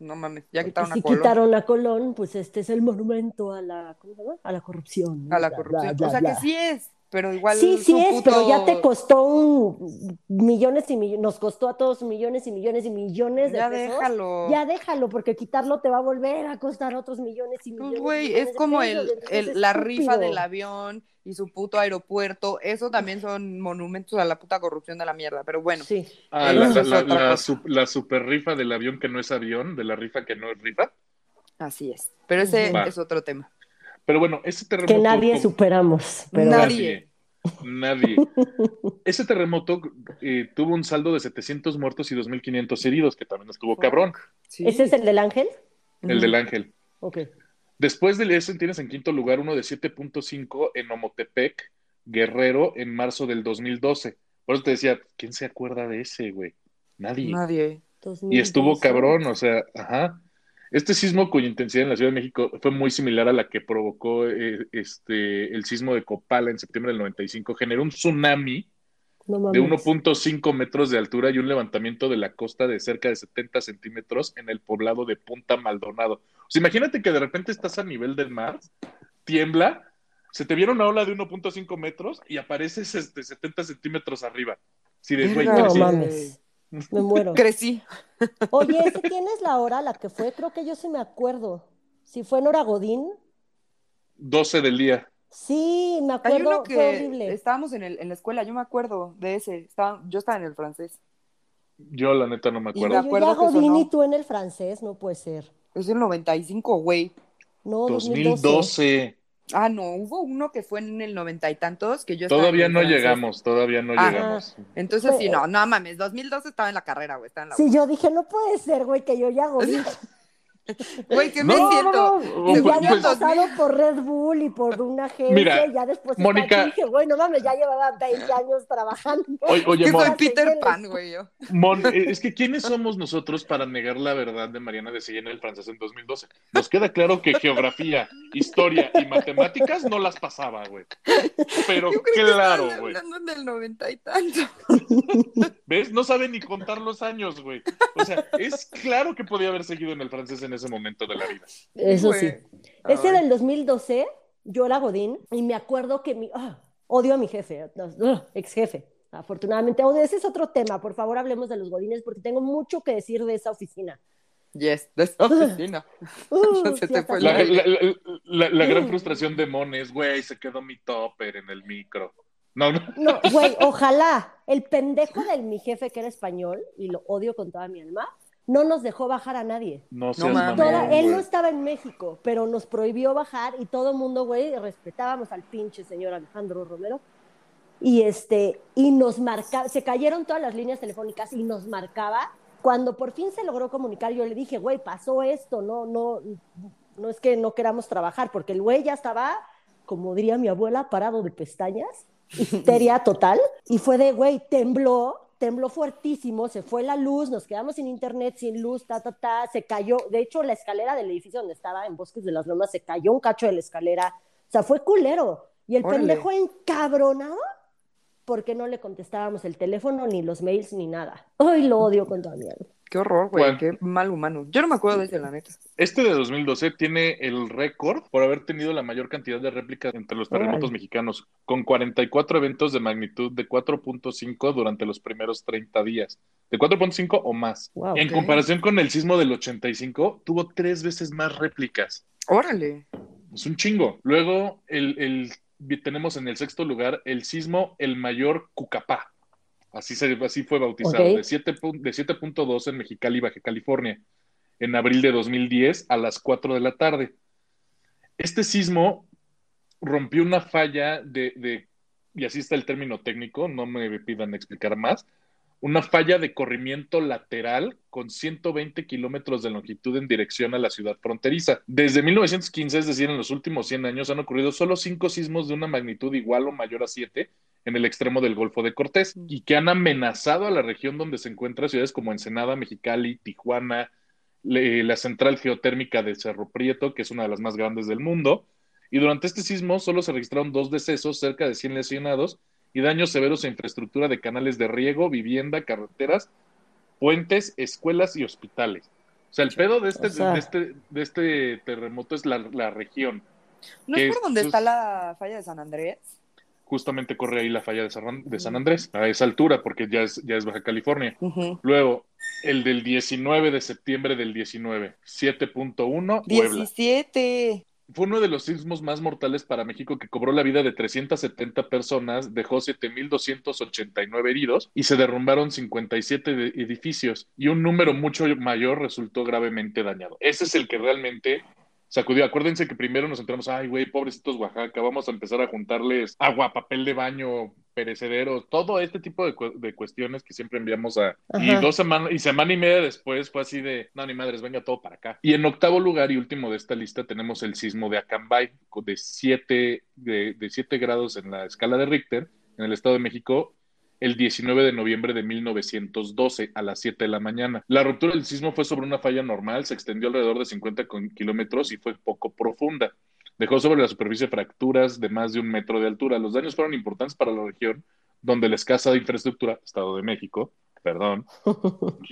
No mames, ya quitaron a Colón. Si quitaron a Colón, pues este es el monumento a la, ¿cómo se llama? A la corrupción. A la bla, corrupción. Bla, bla, o sea bla. Que sí es, pero igual. Sí, sí es, puto... pero ya te costó un millones y millones, nos costó a todos millones y millones y millones de ya pesos. Ya déjalo. Ya déjalo, porque quitarlo te va a volver a costar otros millones y millones. Pues güey, millones es como el, el, la rifa del avión y su puto aeropuerto, eso también son monumentos a la puta corrupción de la mierda, pero bueno. Sí. Ah, eh, la, la, la, la, su, la super rifa del avión que no es avión, de la rifa que no es rifa. Así es, pero ese Va. es otro tema. Pero bueno, ese terremoto... Que nadie como... superamos. Pero... Nadie. Nadie. Ese terremoto eh, tuvo un saldo de setecientos muertos y dos mil quinientos heridos, que también estuvo cabrón. Sí. ¿Ese es el del Ángel? El uh-huh. del Ángel. Ok. Después de eso tienes en quinto lugar uno de siete punto cinco en Omotepec, Guerrero, en marzo del dos mil doce. Por eso te decía, ¿quién se acuerda de ese, güey? Nadie. Nadie. dos mil doce. Y estuvo cabrón, o sea, ajá. Este sismo cuya intensidad en la Ciudad de México fue muy similar a la que provocó eh, este, el sismo de Copala en septiembre del noventa y cinco, generó un tsunami no mames. de uno punto cinco metros de altura y un levantamiento de la costa de cerca de setenta centímetros en el poblado de Punta Maldonado. O sea, imagínate que de repente estás a nivel del mar, tiembla, se te viene una ola de uno punto cinco metros y apareces este, setenta centímetros arriba. Si de güey, no mames, me muero. Crecí. Oye, ¿ese tienes la hora a la que fue? Creo que yo sí me acuerdo. Si fue en hora Godín. doce del día. Sí, me acuerdo. Hay uno que fue horrible. Estábamos en, el, en la escuela, yo me acuerdo de ese. Estaba, yo estaba en el francés. Yo, la neta, no me acuerdo. Y me acuerdo yo ya Godín y tú en el francés, no puede ser. Es el noventa y cinco, güey. No, dos mil doce. dos mil doce. Ah, no, hubo uno que fue en el noventa y tantos que yo estaba. Todavía no francés. llegamos, todavía no Ajá. llegamos. Entonces, pues, sí, no, no mames, dos mil doce estaba en la carrera, güey. Estaba en la... Sí, yo dije, no puede ser, güey, que yo ya Godín. Güey, ¿qué no, me siento? No, no. Ya había pues, pasado por Red Bull y por una agencia. Mira, y ya después Mónica, dije, güey, no mames, ya llevaba veinte años trabajando. Oye, oye, Mon, soy Peter Pan, güey. Yo. Mon, es que ¿quiénes somos nosotros para negar la verdad de Mariana de Sillén en el francés en dos mil doce? Nos queda claro que geografía, historia y matemáticas no las pasaba, güey. Pero yo creo claro, güey. Hablando del noventa y tanto. ¿Ves? No sabe ni contar los años, güey. O sea, es claro que podía haber seguido en el francés en ese momento de la vida. Eso sí. Ay. Ese del dos mil doce, yo era Godín, y me acuerdo que mi, oh, odio a mi jefe, oh, ex jefe, afortunadamente. Oh, ese es otro tema, por favor hablemos de los Godines, porque tengo mucho que decir de esa oficina. Yes, de esa oficina. Uh, uh, se te fue la, la, la, la, la gran uh. frustración de Mon es, güey, se quedó mi topper en el micro. No, no. No, güey, ojalá. El pendejo de mi jefe, que era español, y lo odio con toda mi alma, no nos dejó bajar a nadie. No seas mamón, Toda, Él no estaba en México, pero nos prohibió bajar y todo el mundo, güey, respetábamos al pinche señor Alejandro Romero. Y este, y nos marcaba, se cayeron todas las líneas telefónicas y nos marcaba. Cuando por fin se logró comunicar, yo le dije, güey, pasó esto, no, no, no es que no queramos trabajar, porque el güey ya estaba, como diría mi abuela, parado de pestañas, histeria total. Y fue de, güey, tembló. Tembló fuertísimo, se fue la luz, nos quedamos sin internet, sin luz, ta, ta, ta, se cayó. De hecho, la escalera del edificio donde estaba, en Bosques de las Lomas, se cayó un cacho de la escalera. O sea, fue culero. Y el Órale. pendejo encabronado porque no le contestábamos el teléfono, ni los mails, ni nada. Ay, lo odio con toda mi alma. Qué horror, güey, bueno, qué mal humano. Yo no me acuerdo de ese, la neta. Este de dos mil doce tiene el récord por haber tenido la mayor cantidad de réplicas entre los terremotos Ay. mexicanos, con cuarenta y cuatro eventos de magnitud de cuatro punto cinco durante los primeros treinta días. De cuatro punto cinco o más. Wow, en okay. comparación con el sismo del ochenta y cinco, tuvo tres veces más réplicas. ¡Órale! Es un chingo. Luego, el, el, tenemos en el sexto lugar el sismo El Mayor Cucapá. Así, se, así fue bautizado, okay. de siete punto dos en Mexicali, Baja California, en abril de dos mil diez a las cuatro de la tarde. Este sismo rompió una falla de, de, y así está el término técnico, no me pidan explicar más, una falla de corrimiento lateral con ciento veinte kilómetros de longitud en dirección a la ciudad fronteriza. Desde mil novecientos quince, es decir, en los últimos cien años, han ocurrido solo cinco sismos de una magnitud igual o mayor a siete, en el extremo del Golfo de Cortés, y que han amenazado a la región donde se encuentran ciudades como Ensenada, Mexicali, Tijuana, le, la central geotérmica de Cerro Prieto, que es una de las más grandes del mundo, y durante este sismo solo se registraron dos decesos, cerca de cien lesionados, y daños severos a infraestructura de canales de riego, vivienda, carreteras, puentes, escuelas y hospitales. O sea, el pedo de este, o sea... de este, de este terremoto es la, la región. ¿No es por donde es, está la falla de San Andrés? Justamente corre ahí la falla de San, de San Andrés, a esa altura, porque ya es, ya es Baja California. Uh-huh. Luego, el del diecinueve de septiembre del diecinueve, siete punto uno, Puebla. diecisiete Fue uno de los sismos más mortales para México, que cobró la vida de trescientas setenta personas, dejó siete mil doscientos ochenta y nueve heridos y se derrumbaron cincuenta y siete edificios. Y un número mucho mayor resultó gravemente dañado. Ese es el que realmente... sacudió. Acuérdense que primero nos entramos, ay, güey, pobrecitos Oaxaca, vamos a empezar a juntarles agua, papel de baño, perecederos, todo este tipo de, cu- de cuestiones que siempre enviamos a... Ajá. Y dos semanas, y semana y media después fue así de, no, ni madres, venga todo para acá. Y en octavo lugar y último de esta lista tenemos el sismo de Acambay, de siete, de, de siete grados en la escala de Richter, en el Estado de México, el diecinueve de noviembre de mil novecientos doce a las siete de la mañana. La ruptura del sismo fue sobre una falla normal, se extendió alrededor de cincuenta kilómetros y fue poco profunda. Dejó sobre la superficie fracturas de más de un metro de altura. Los daños fueron importantes para la región, donde la escasa infraestructura, Estado de México, perdón,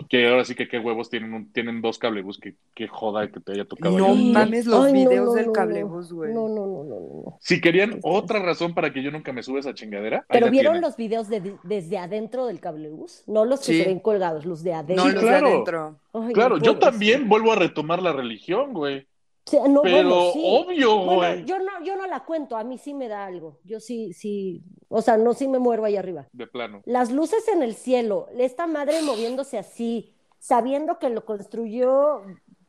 que ahora sí que qué huevos tienen, un, tienen dos cablebús, que, que joda que te haya tocado. No mames los Ay, videos no, no, del no, cablebús, güey. No, no, no, no, no. Si querían otra razón para que yo nunca me suba esa chingadera. Pero ¿vieron tienen. los videos de, desde adentro del cablebús? No los que sí. se ven colgados, los de adentro. No, los claro. de adentro. Ay, claro, yo también vuelvo a retomar la religión, güey. Sí, no, pero bueno, sí. Obvio, güey. Bueno, yo no, yo no la cuento, a mí sí me da algo. Yo sí, sí, o sea, no sí me muero ahí arriba. De plano. Las luces en el cielo, esta madre moviéndose así, sabiendo que lo construyó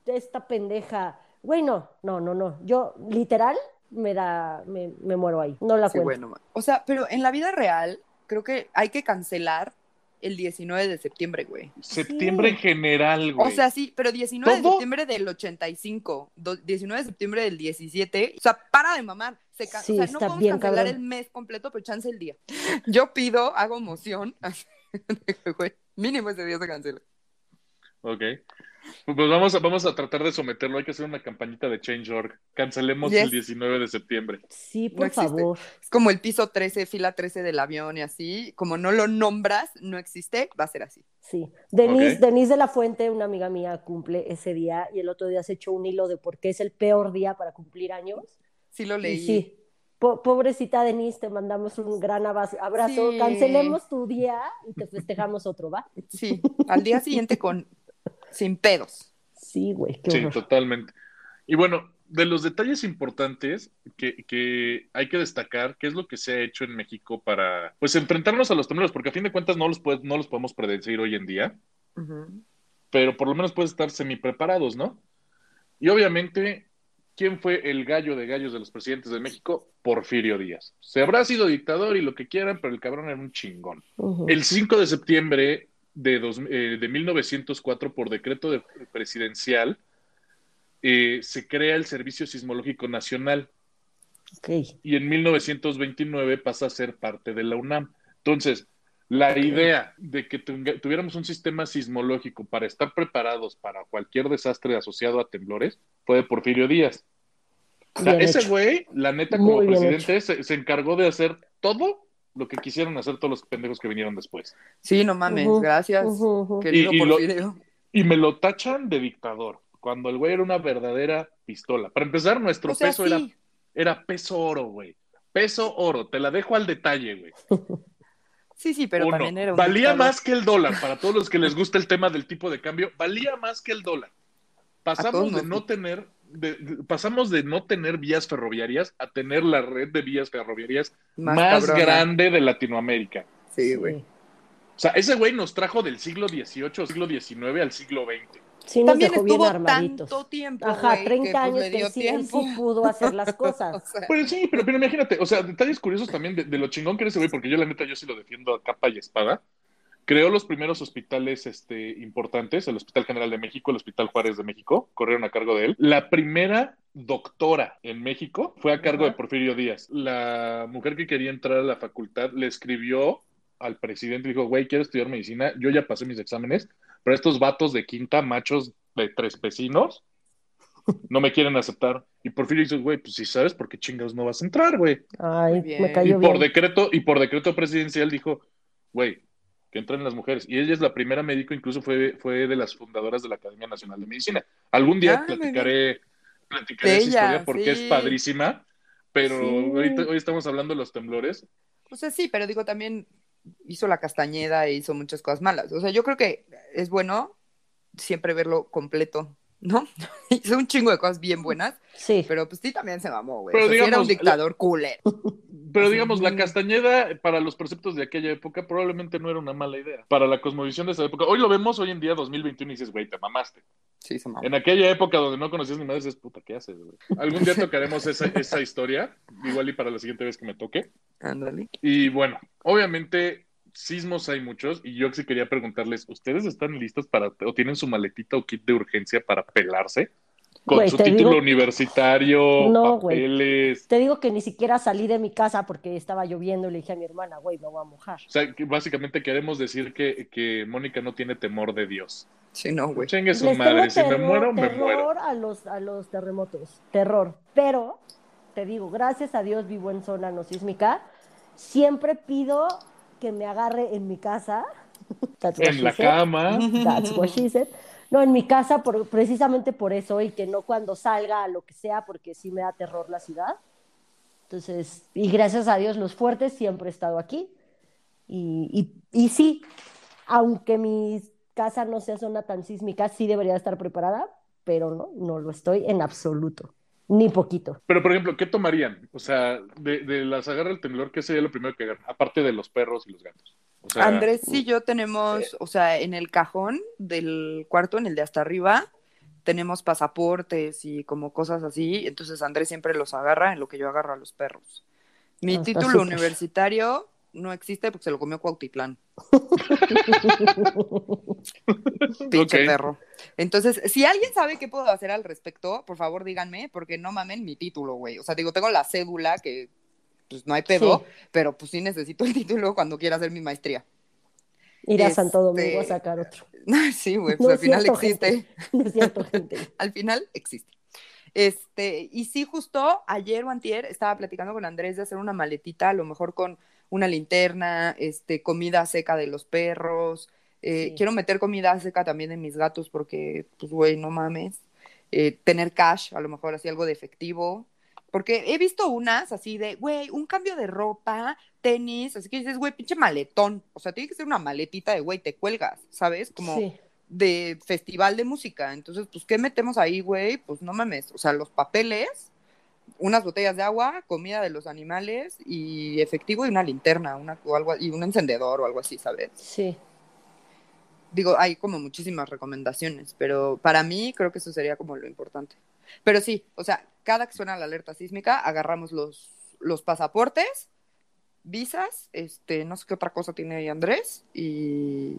esta pendeja. Güey, no, no, no, no. Yo, literal, me da, me, me muero ahí. No la sí, cuento. Bueno, o sea, pero en la vida real, creo que hay que cancelar el diecinueve de septiembre, güey. Septiembre sí. En general, güey. O sea, sí, pero diecinueve ¿todo? De septiembre del ochenta y cinco, do- diecinueve de septiembre del diecisiete. O sea, para de mamar. Se can- sí, o sea, no podemos bien, cancelar cabrón. El mes completo, pero chance el día. Yo pido, hago moción. Güey, mínimo ese día se cancela. Ok. Pues vamos a, vamos a tratar de someterlo. Hay que hacer una campañita de Change punto org. Cancelemos yes. el diecinueve de septiembre. Sí, por no favor. Es como el piso trece, fila trece del avión y así. Como no lo nombras, no existe, va a ser así. Sí. Denise, okay. Denise de la Fuente, una amiga mía, cumple ese día y el otro día se echó un hilo de por qué es el peor día para cumplir años. Sí, lo leí. Y sí. Po- pobrecita Denise, te mandamos un gran abrazo. Sí. Cancelemos tu día y te festejamos otro, ¿va? Sí. Al día siguiente con... sin pedos. Sí, güey. Sí, horror. Totalmente. Y bueno, de los detalles importantes que, que hay que destacar, ¿qué es lo que se ha hecho en México para pues enfrentarnos a los temblores? Porque a fin de cuentas no los, puede, no los podemos predecir hoy en día, uh-huh. Pero por lo menos puedes estar semipreparados, ¿no? Y obviamente, ¿quién fue el gallo de gallos de los presidentes de México? Porfirio Díaz. Se habrá sido dictador y lo que quieran, pero el cabrón era un chingón. Uh-huh. El cinco de septiembre... De, dos, eh, de mil novecientos cuatro, por decreto de, presidencial, eh, se crea el Servicio Sismológico Nacional. Okay. Y en mil novecientos veintinueve pasa a ser parte de la UNAM. Entonces, la okay. idea de que tu, tuviéramos un sistema sismológico para estar preparados para cualquier desastre asociado a temblores fue de Porfirio Díaz. O sea, ese güey, la neta, como muy presidente, se, se encargó de hacer todo lo que quisieron hacer todos los pendejos que vinieron después. Sí, no mames, uh-huh, gracias, uh-huh, uh-huh. querido y, y Porfirio. Lo, y me lo tachan de dictador, cuando el güey era una verdadera pistola. Para empezar, nuestro o sea, peso sí. era, era peso oro, güey. Peso oro, te la dejo al detalle, güey. Sí, sí, pero uno, también era un valía dictador. Más que el dólar, para todos los que les gusta el tema del tipo de cambio, valía más que el dólar. Pasamos de no tener... De, de, pasamos de no tener vías ferroviarias a tener la red de vías ferroviarias más, más grande de Latinoamérica. Sí, güey. O sea, ese güey nos trajo del siglo dieciocho, siglo diecinueve al siglo veinte. Sí, también estuvo tanto tiempo. Ajá, wey, treinta que, pues, años que sí, tiempo. Él sí pudo hacer las cosas. O sea. Pues sí, pero, pero imagínate, o sea, detalles curiosos también de, de lo chingón que era ese güey, porque yo la neta yo sí lo defiendo a capa y espada. Creó los primeros hospitales este, importantes, el Hospital General de México, el Hospital Juárez de México, corrieron a cargo de él. La primera doctora en México fue a cargo uh-huh. de Porfirio Díaz. La mujer que quería entrar a la facultad le escribió al presidente y dijo, güey, quiero estudiar medicina, yo ya pasé mis exámenes, pero estos vatos de quinta, machos de tres pesinos, no me quieren aceptar. Y Porfirio dice, güey, pues si sabes por qué chingados no vas a entrar, güey. Ay, bien. Me cayó y por bien. Decreto, y por decreto presidencial dijo, güey, que entran las mujeres. Y ella es la primera médico, incluso fue, fue de las fundadoras de la Academia Nacional de Medicina. Algún día ah, platicaré, platicaré ella, esa historia porque sí. es padrísima, pero sí. ahorita, hoy estamos hablando de los temblores. O sea, sí, pero digo, también hizo la Castañeda e hizo muchas cosas malas. O sea, yo creo que es bueno siempre verlo completo, ¿no? Hizo un chingo de cosas bien buenas, sí. pero pues sí también se mamó, güey. Pero o sea, digamos, sí era un dictador culero. Pero digamos, la Castañeda, para los preceptos de aquella época, probablemente no era una mala idea. Para la cosmovisión de esa época, hoy lo vemos, hoy en día, dos mil veintiuno, y dices, güey, te mamaste. Sí, se mamó. En aquella época donde no conocías ni madre, dices, puta, ¿qué haces, güey? Algún día tocaremos esa, esa historia, igual y para la siguiente vez que me toque. Ándale. Y bueno, obviamente, sismos hay muchos, y yo sí quería preguntarles, ¿ustedes están listos para, o tienen su maletita o kit de urgencia para pelarse? Con wey, su título digo... universitario, no, papeles... Wey. Te digo que ni siquiera salí de mi casa porque estaba lloviendo y le dije a mi hermana, güey, me voy a mojar. O sea, que básicamente queremos decir que, que Mónica no tiene temor de Dios. Sí, no, güey. Chingue su madre, si terror, me muero, me muero. Terror a los, a los terremotos, terror. Pero, te digo, gracias a Dios vivo en zona no sísmica. Siempre pido que me agarre en mi casa. En la said. Cama. That's what she said. No, en mi casa, por, precisamente por eso, y que no cuando salga, lo que sea, porque sí me da terror la ciudad. Entonces, y gracias a Dios, los fuertes siempre he estado aquí. Y, y, y sí, aunque mi casa no sea zona tan sísmica, sí debería estar preparada, pero no, no lo estoy en absoluto, ni poquito. Pero, por ejemplo, ¿qué tomarían? O sea, de, de las agarra el temblor, ¿qué sería lo primero que agarran? Aparte de los perros y los gatos. O sea, Andrés y yo tenemos, sí. o sea, en el cajón del cuarto, en el de hasta arriba, tenemos pasaportes y como cosas así, entonces Andrés siempre los agarra en lo que yo agarro a los perros. Mi Está título super. universitario no existe porque se lo comió Cuautitlán. Pinche okay. perro. Entonces, si alguien sabe qué puedo hacer al respecto, por favor díganme, porque no mamen mi título, güey. O sea, digo, tengo la cédula que pues no hay pedo, sí. pero pues sí necesito el título cuando quiera hacer mi maestría. Ir a este... Santo Domingo a sacar otro. Sí, güey, pues no al final cierto, existe. Gente. No es cierto, gente. Al final existe. Este, y sí, justo ayer o antier estaba platicando con Andrés de hacer una maletita, a lo mejor con una linterna, este, comida seca de los perros. Eh, sí. Quiero meter comida seca también de mis gatos porque, pues, güey, no mames. Eh, tener cash, a lo mejor así algo de efectivo. Porque he visto unas así de, güey, un cambio de ropa, tenis, así que dices, güey, pinche maletón. O sea, tiene que ser una maletita de, güey, te cuelgas, ¿sabes? Como sí. de festival de música. Entonces, pues, ¿qué metemos ahí, güey? Pues, no mames. O sea, los papeles, unas botellas de agua, comida de los animales y efectivo y una linterna una, o algo, y un encendedor o algo así, ¿sabes? Sí. Digo, hay como muchísimas recomendaciones, pero para mí creo que eso sería como lo importante. Pero sí, o sea, cada que suena la alerta sísmica, agarramos los, los pasaportes, visas, este, no sé qué otra cosa tiene ahí Andrés, y,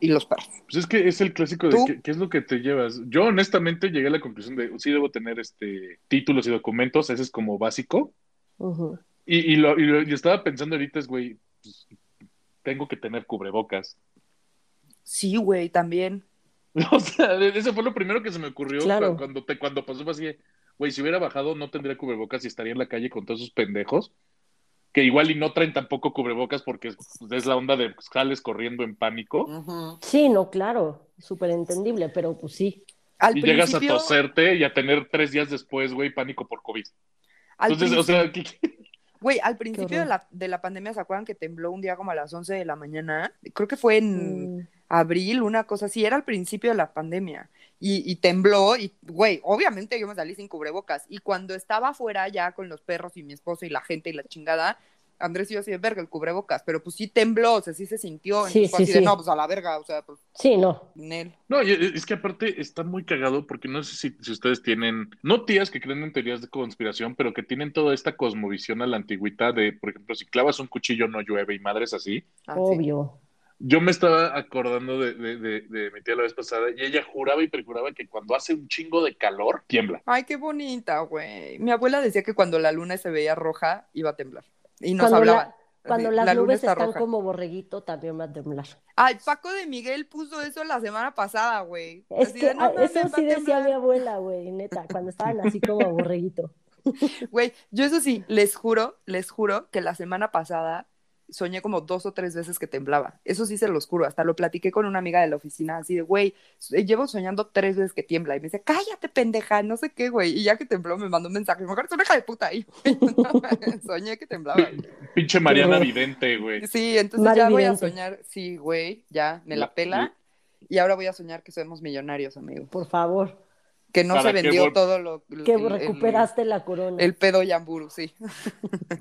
y los perros. Pues es que es el clásico de qué, qué es lo que te llevas. Yo honestamente llegué a la conclusión de sí debo tener este títulos y documentos, ese es como básico. Uh-huh. Y, y, lo, y lo y estaba pensando ahorita es, güey, pues, tengo que tener cubrebocas. Sí, güey, también. O sea, eso fue lo primero que se me ocurrió claro. cuando, te, cuando pasó así, güey, si hubiera bajado no tendría cubrebocas y estaría en la calle con todos esos pendejos, que igual y no traen tampoco cubrebocas porque es, es la onda de sales corriendo en pánico. Uh-huh. Sí, no, claro, súper entendible, pero pues sí. Al y principio... llegas a toserte y a tener tres días después, güey, pánico por COVID. Al Entonces, principio... o sea... ¿qué? Güey, al principio de la, de la pandemia, ¿se acuerdan que tembló un día como a las once de la mañana? Creo que fue en... Mm. abril, una cosa así, era al principio de la pandemia, y, y tembló, y güey, obviamente yo me salí sin cubrebocas, y cuando estaba afuera ya con los perros y mi esposo y la gente y la chingada, Andrés y yo así de verga el cubrebocas, pero pues sí tembló, o sea, sí se sintió, sí, sí, así sí. de no, pues a la verga, o sea, pues... Sí, no. Nel. No, y es que aparte está muy cagado, porque no sé si, si ustedes tienen, no tías que creen en teorías de conspiración, pero que tienen toda esta cosmovisión a la antigüita de, por ejemplo, si clavas un cuchillo no llueve y madres así. Ah, obvio. Sí. Yo me estaba acordando de, de, de, de mi tía la vez pasada y ella juraba y perjuraba que cuando hace un chingo de calor, tiembla. Ay, qué bonita, güey. Mi abuela decía que cuando la luna se veía roja, iba a temblar. Y nos cuando hablaba. La, cuando así, las la nubes están roja. Como borreguito, también va a temblar. Ay, Paco de Miguel puso eso la semana pasada, güey. Es así que de, no, no, eso sí decía mi abuela, güey, neta, cuando estaban así como borreguito. Güey, yo eso sí, les juro, les juro que la semana pasada... soñé como dos o tres veces que temblaba. Eso sí se los juro. Hasta lo platiqué con una amiga de la oficina, así de, güey, llevo soñando tres veces que tiembla. Y me dice, cállate, pendeja, no sé qué, güey. Y ya que tembló, me mandó un mensaje. Mejor es una hija de puta ahí. Soñé que temblaba. Pinche Mariana Vidente, güey. Sí, entonces Mar ya vidente. Voy a soñar. Sí, güey, ya me la pela. Sí. Y ahora voy a soñar que somos millonarios, amigo. Por favor. Que no se vendió vol- todo lo... lo que el, recuperaste el, la corona. El pedo Oyamburu, sí.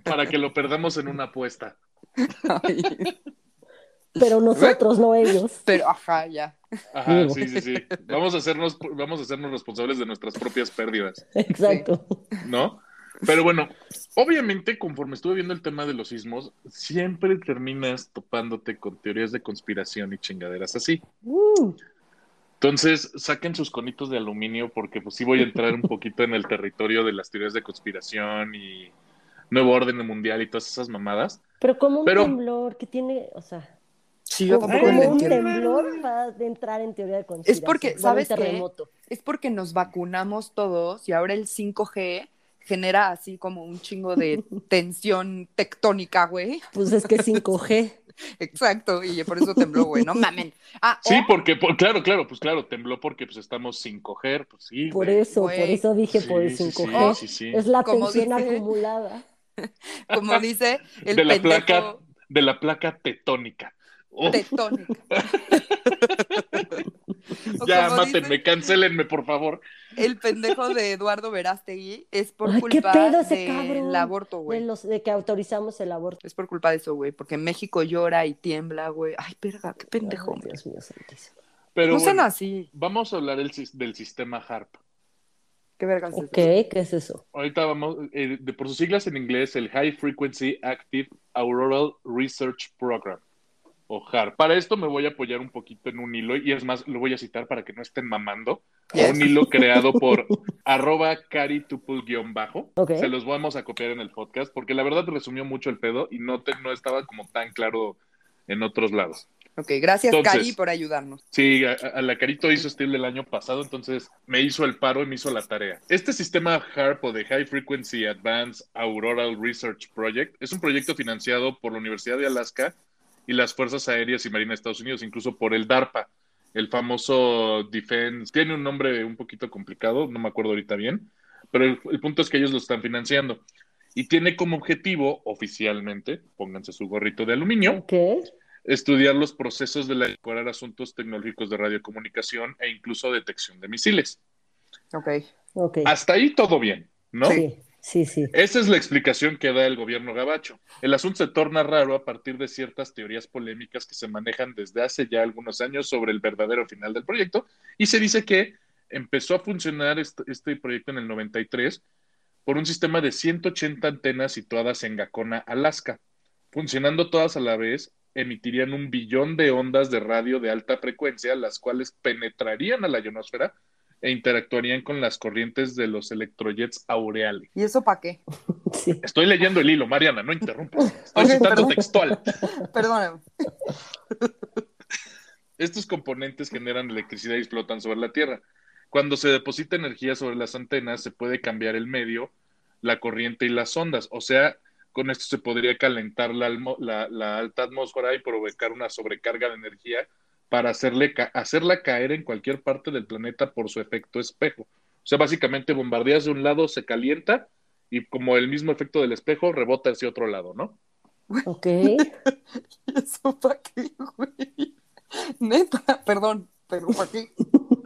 Para que lo perdamos en una apuesta. Ay. Pero nosotros, no ellos. Pero, ajá, ya. Ajá, sí, sí, sí. Vamos a hacernos, vamos a hacernos responsables de nuestras propias pérdidas. Exacto. Sí. ¿No? Pero bueno, obviamente, conforme estuve viendo el tema de los sismos, siempre terminas topándote con teorías de conspiración y chingaderas así. Uh. Entonces, saquen sus conitos de aluminio porque pues sí voy a entrar un poquito en el territorio de las teorías de conspiración y nuevo orden mundial y todas esas mamadas. Pero como un Pero, temblor que tiene, o sea, sí, yo como un temblor va a entrar en teoría de conspiración. Es porque, ¿sabes qué? Es porque nos vacunamos todos y ahora el cinco G genera así como un chingo de tensión tectónica, güey. Pues es que cinco G. Exacto, y por eso tembló, güey, no mamen. Ah, sí, oh. porque, por, claro, claro, pues claro, tembló porque pues estamos cinco G, pues sí. Por güey. eso, güey. por eso dije sí, por el cinco G. Sí, sí, oh, sí, sí. Es la como tensión dice, acumulada. Como dice el de la pendejo... placa de la placa tectónica. Oh. Tectónica. Ya, mátenme, dicen, cancelenme, por favor. El pendejo de Eduardo Verástegui es por Ay, culpa del de aborto, güey. De, los, de que autorizamos el aborto. Es por culpa de eso, güey, porque México llora y tiembla, güey. Ay, verga, qué pendejo. Ay, Dios mío, santísimo. Pero no bueno, sean así. Vamos a hablar el, del sistema HAARP. ¿Qué vergas es? Okay, ¿qué es eso? Ahorita vamos, eh, de, por sus siglas en inglés, el High Frequency Active Auroral Research Program, o HAARP. Para esto me voy a apoyar un poquito en un hilo, y es más, lo voy a citar para que no estén mamando. Yes. Un hilo creado por arroba caritupul-bajo. Okay. Se los vamos a copiar en el podcast, porque la verdad resumió mucho el pedo y no, te, no estaba como tan claro en otros lados. Ok, gracias, entonces, Cari, por ayudarnos. Sí, a, a la Carito hizo estilo el año pasado, entonces me hizo el paro y me hizo la tarea. Este sistema HAARP, o de High Frequency Advanced Auroral Research Project, es un proyecto financiado por la Universidad de Alaska y las Fuerzas Aéreas y Marinas de Estados Unidos, incluso por el DARPA, el famoso Defense. Tiene un nombre un poquito complicado, no me acuerdo ahorita bien, pero el, el punto es que ellos lo están financiando. Y tiene como objetivo, oficialmente, pónganse su gorrito de aluminio, okay, estudiar los procesos de la mejorar asuntos tecnológicos de radiocomunicación e incluso detección de misiles. Ok, ok. Hasta ahí todo bien, ¿no? Sí, sí, sí. Esa es la explicación que da el gobierno gabacho. El asunto se torna raro a partir de ciertas teorías polémicas que se manejan desde hace ya algunos años sobre el verdadero final del proyecto, y se dice que empezó a funcionar este, este proyecto en el noventa y tres por un sistema de ciento ochenta antenas situadas en Gacona, Alaska. Funcionando todas a la vez, emitirían un billón de ondas de radio de alta frecuencia, las cuales penetrarían a la ionosfera e interactuarían con las corrientes de los electrojets aureales. ¿Y eso para qué? Sí. Estoy leyendo el hilo, Mariana, no interrumpas. Estoy okay, citando perdón. textual. Perdóname. Estos componentes generan electricidad y flotan sobre la Tierra. Cuando se deposita energía sobre las antenas, se puede cambiar el medio, la corriente y las ondas. O sea, con esto se podría calentar la, la, la alta atmósfera y provocar una sobrecarga de energía para hacerle ca- hacerla caer en cualquier parte del planeta por su efecto espejo. O sea, básicamente bombardeas de un lado, se calienta, y como el mismo efecto del espejo, rebota hacia otro lado, ¿no? Ok. ¿Eso para qué, güey? Neta, perdón, pero ¿para qué?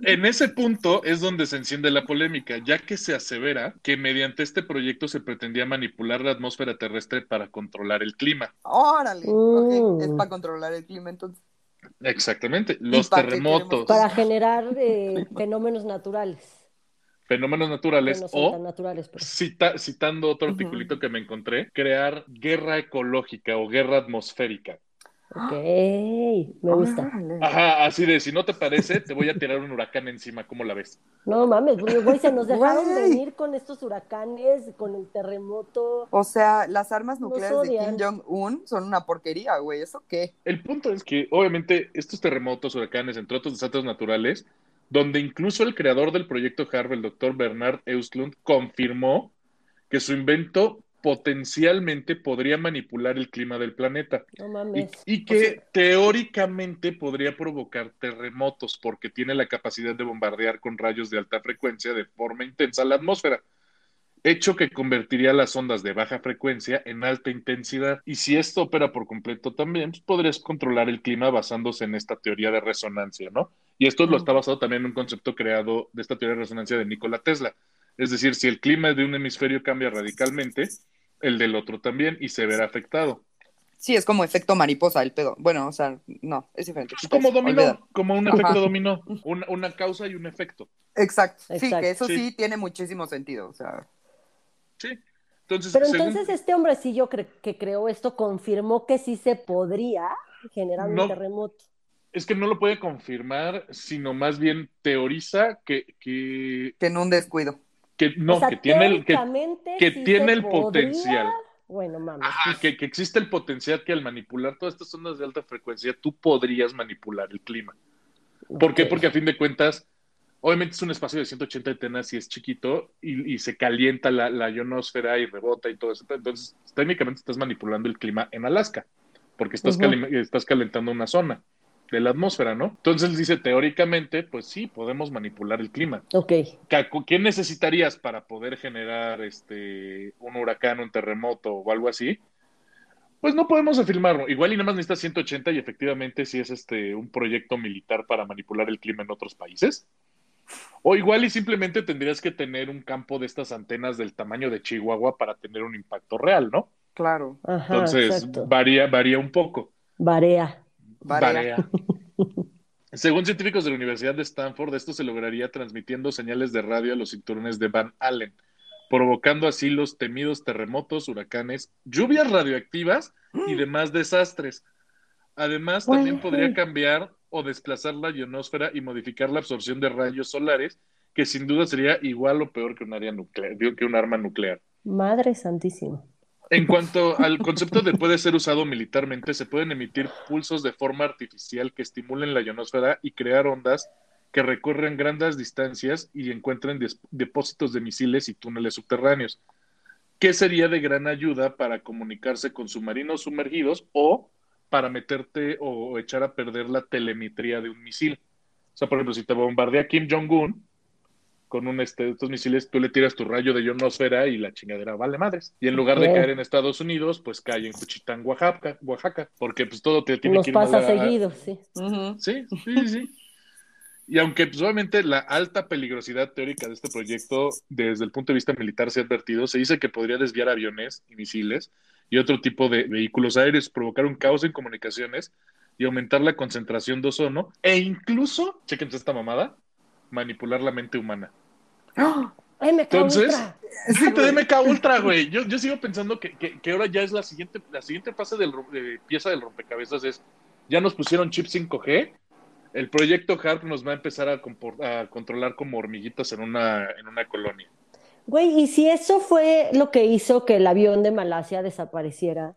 En ese punto es donde se enciende la polémica, ya que se asevera que mediante este proyecto se pretendía manipular la atmósfera terrestre para controlar el clima. ¡Órale! Uh. Okay. Es para controlar el clima, entonces. Exactamente. Los para terremotos. Para generar eh, fenómenos naturales. Fenómenos naturales o, naturales, pero... cita, citando otro articulito uh-huh. que me encontré, crear guerra ecológica o guerra atmosférica. Ok, me gusta. Ajá, así de, si no te parece, te voy a tirar un huracán encima, ¿cómo la ves? No mames, güey, se nos dejaron venir con estos huracanes, con el terremoto. O sea, las armas nucleares de Kim Jong-un son una porquería, güey, ¿eso qué? El punto es que, obviamente, estos terremotos, huracanes, entre otros desastres naturales, donde incluso el creador del proyecto HAARP, el doctor Bernard Eustlund, confirmó que su invento potencialmente podría manipular el clima del planeta. No mames. Y, y que o sea, teóricamente podría provocar terremotos porque tiene la capacidad de bombardear con rayos de alta frecuencia de forma intensa la atmósfera, hecho que convertiría las ondas de baja frecuencia en alta intensidad. Y si esto opera por completo también, pues podrías controlar el clima basándose en esta teoría de resonancia, ¿no? Y esto uh-huh. lo está basado también en un concepto creado de esta teoría de resonancia de Nikola Tesla. Es decir, si el clima de un hemisferio cambia radicalmente, el del otro también, y se verá afectado. Sí, es como efecto mariposa el pedo. Bueno, o sea, no, es diferente. Es como dominó, olvidar. como un efecto Ajá. dominó. Una, una causa y un efecto. Exacto. Exacto. Sí, que eso sí. sí tiene muchísimo sentido. O sea. Sí. Entonces, Pero según... entonces este hombrecillo cre- que creó esto confirmó que sí se podría generar no, un terremoto. Es que no lo puede confirmar, sino más bien teoriza que... Que, que en un descuido. Que no, o sea, que tiene el, que, que sí tiene el potencial. Bueno, mames. Ah, pues... que, que existe el potencial que al manipular todas estas ondas de alta frecuencia, tú podrías manipular el clima. Okay. ¿Por qué? Porque a fin de cuentas, obviamente es un espacio de ciento ochenta antenas y es chiquito y, y se calienta la, la ionosfera y rebota y todo eso. Entonces, técnicamente estás manipulando el clima en Alaska, porque estás, uh-huh. cali- estás calentando una zona de la atmósfera, ¿no? Entonces dice, teóricamente, pues sí, podemos manipular el clima. Ok. ¿Qué necesitarías para poder generar este un huracán, un terremoto o algo así? Pues no podemos afirmarlo. Igual y nada más necesita ciento ochenta y efectivamente si es este un proyecto militar para manipular el clima en otros países. O igual y simplemente tendrías que tener un campo de estas antenas del tamaño de Chihuahua para tener un impacto real, ¿no? Claro. Ajá, entonces, exacto. varía varía un poco. Varía. Varía. Según científicos de la Universidad de Stanford, esto se lograría transmitiendo señales de radio a los cinturones de Van Allen, provocando así los temidos terremotos, huracanes, lluvias radioactivas y demás desastres. Además, también podría cambiar o desplazar la ionosfera y modificar la absorción de rayos solares, que sin duda sería igual o peor que un área nuclear, que un arma nuclear. Madre santísima. En cuanto al concepto de puede ser usado militarmente, se pueden emitir pulsos de forma artificial que estimulen la ionosfera y crear ondas que recorren grandes distancias y encuentren depósitos de misiles y túneles subterráneos, que sería de gran ayuda para comunicarse con submarinos sumergidos o para meterte o echar a perder la telemetría de un misil. O sea, por ejemplo, si te bombardea Kim Jong-un con un este, estos misiles, tú le tiras tu rayo de ionosfera y la chingadera vale madres. Y en lugar de caer en Estados Unidos, pues cae en Juchitán, Oaxaca, Oaxaca, porque pues todo te tiene que ir pasa seguido, sí. Uh-huh. Sí, sí, sí. Y aunque pues, obviamente la alta peligrosidad teórica de este proyecto desde el punto de vista militar se ha advertido, se dice que podría desviar aviones y misiles y otro tipo de vehículos aéreos, provocar un caos en comunicaciones y aumentar la concentración de ozono e incluso, chequense esta mamada, manipular la mente humana. ¡Oh! M K Entonces, Ultra. Entonces, M K Ultra, güey. Yo, yo sigo pensando que, que, que ahora ya es la siguiente, la siguiente fase del de pieza del rompecabezas es, ya nos pusieron chip cinco G, el proyecto HARP nos va a empezar a, comport, a controlar como hormiguitas en una, en una colonia. Güey, ¿y si eso fue lo que hizo que el avión de Malasia desapareciera?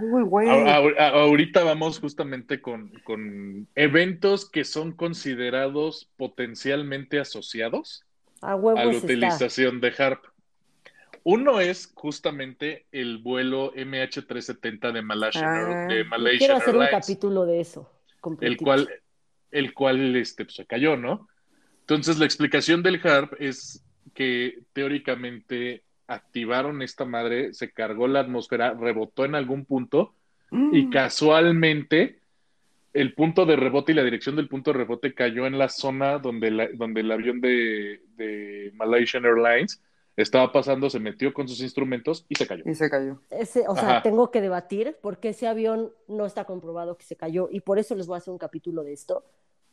Uy, güey. A, a, ahorita vamos justamente con, con eventos que son considerados potencialmente asociados a, huevos a la utilización está. de HARP. Uno es justamente el vuelo M H trescientos setenta de Malaysia, ah, de Malaysia quiero hacer Airlines, un capítulo de eso. El cual, el cual este, pues, se cayó, ¿no? Entonces, la explicación del HARP es que teóricamente activaron esta madre, se cargó la atmósfera, rebotó en algún punto mm. y casualmente el punto de rebote y la dirección del punto de rebote cayó en la zona donde, la, donde el avión de, de Malaysian Airlines estaba pasando, se metió con sus instrumentos y se cayó. Y se cayó. Ese, o Ajá. sea, tengo que debatir porque ese avión no está comprobado que se cayó y por eso les voy a hacer un capítulo de esto.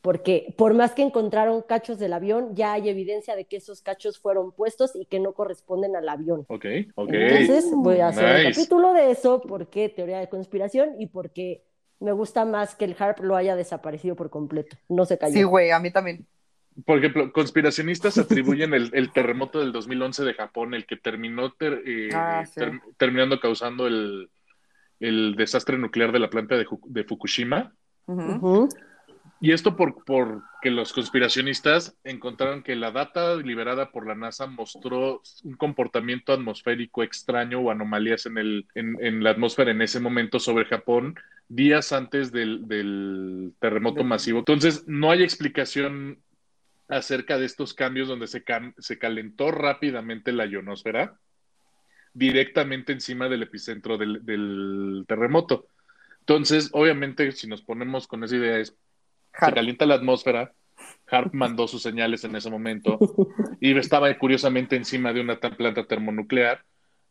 Porque por más que encontraron cachos del avión, ya hay evidencia de que esos cachos fueron puestos y que no corresponden al avión. Ok, ok. Entonces voy a hacer nice. un capítulo de eso, porque teoría de conspiración y porque me gusta más que el HARP lo haya desaparecido por completo. No se cayó. Sí, güey, a mí también. Por ejemplo, conspiracionistas atribuyen el, el terremoto del dos mil once de Japón, el que terminó ter, eh, ah, sí. ter, terminando causando el, el desastre nuclear de la planta de, de Fukushima. Ajá. Uh-huh. Uh-huh. Y esto por, por que los conspiracionistas encontraron que la data liberada por la NASA mostró un comportamiento atmosférico extraño o anomalías en, el, en, en la atmósfera en ese momento sobre Japón días antes del, del terremoto masivo. Entonces, no hay explicación acerca de estos cambios donde se, cam- se calentó rápidamente la ionosfera directamente encima del epicentro del, del terremoto. Entonces, obviamente, si nos ponemos con esa idea es Harp. Se calienta la atmósfera, HARP mandó sus señales en ese momento y estaba curiosamente encima de una planta termonuclear.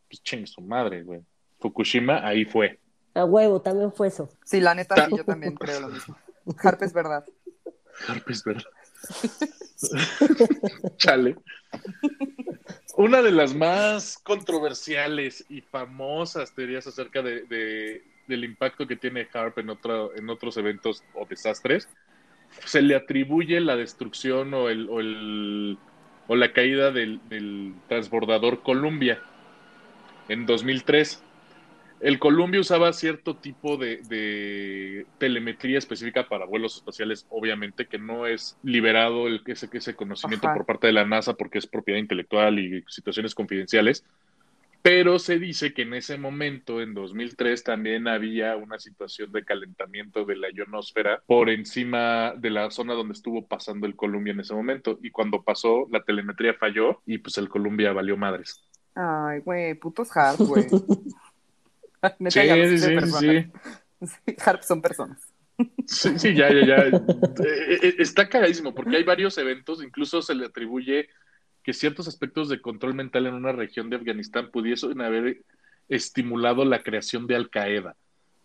Pues chingue su madre, güey. Fukushima, ahí fue. A huevo, también fue eso. Sí, la neta, Ta- sí, yo también creo lo mismo. HARP es verdad. HARP es verdad. Chale. Una de las más controversiales y famosas teorías acerca de, de, del impacto que tiene HARP en, otro, en otros eventos o desastres, se le atribuye la destrucción o, el, o, el, o la caída del, del transbordador Columbia en dos mil tres. El Columbia usaba cierto tipo de, de telemetría específica para vuelos espaciales, obviamente, que no es liberado el, ese, ese conocimiento Ajá. por parte de la NASA porque es propiedad intelectual y situaciones confidenciales. Pero se dice que en ese momento, en dos mil tres, también había una situación de calentamiento de la ionosfera por encima de la zona donde estuvo pasando el Columbia en ese momento. Y cuando pasó, la telemetría falló y pues el Columbia valió madres. Ay, güey, putos HARP, güey. Me sí, sí, sí, sí, sí. Harp son personas. Sí, sí, ya, ya, ya. Está cagadísimo, porque hay varios eventos, incluso se le atribuye que ciertos aspectos de control mental en una región de Afganistán pudiesen haber estimulado la creación de Al-Qaeda.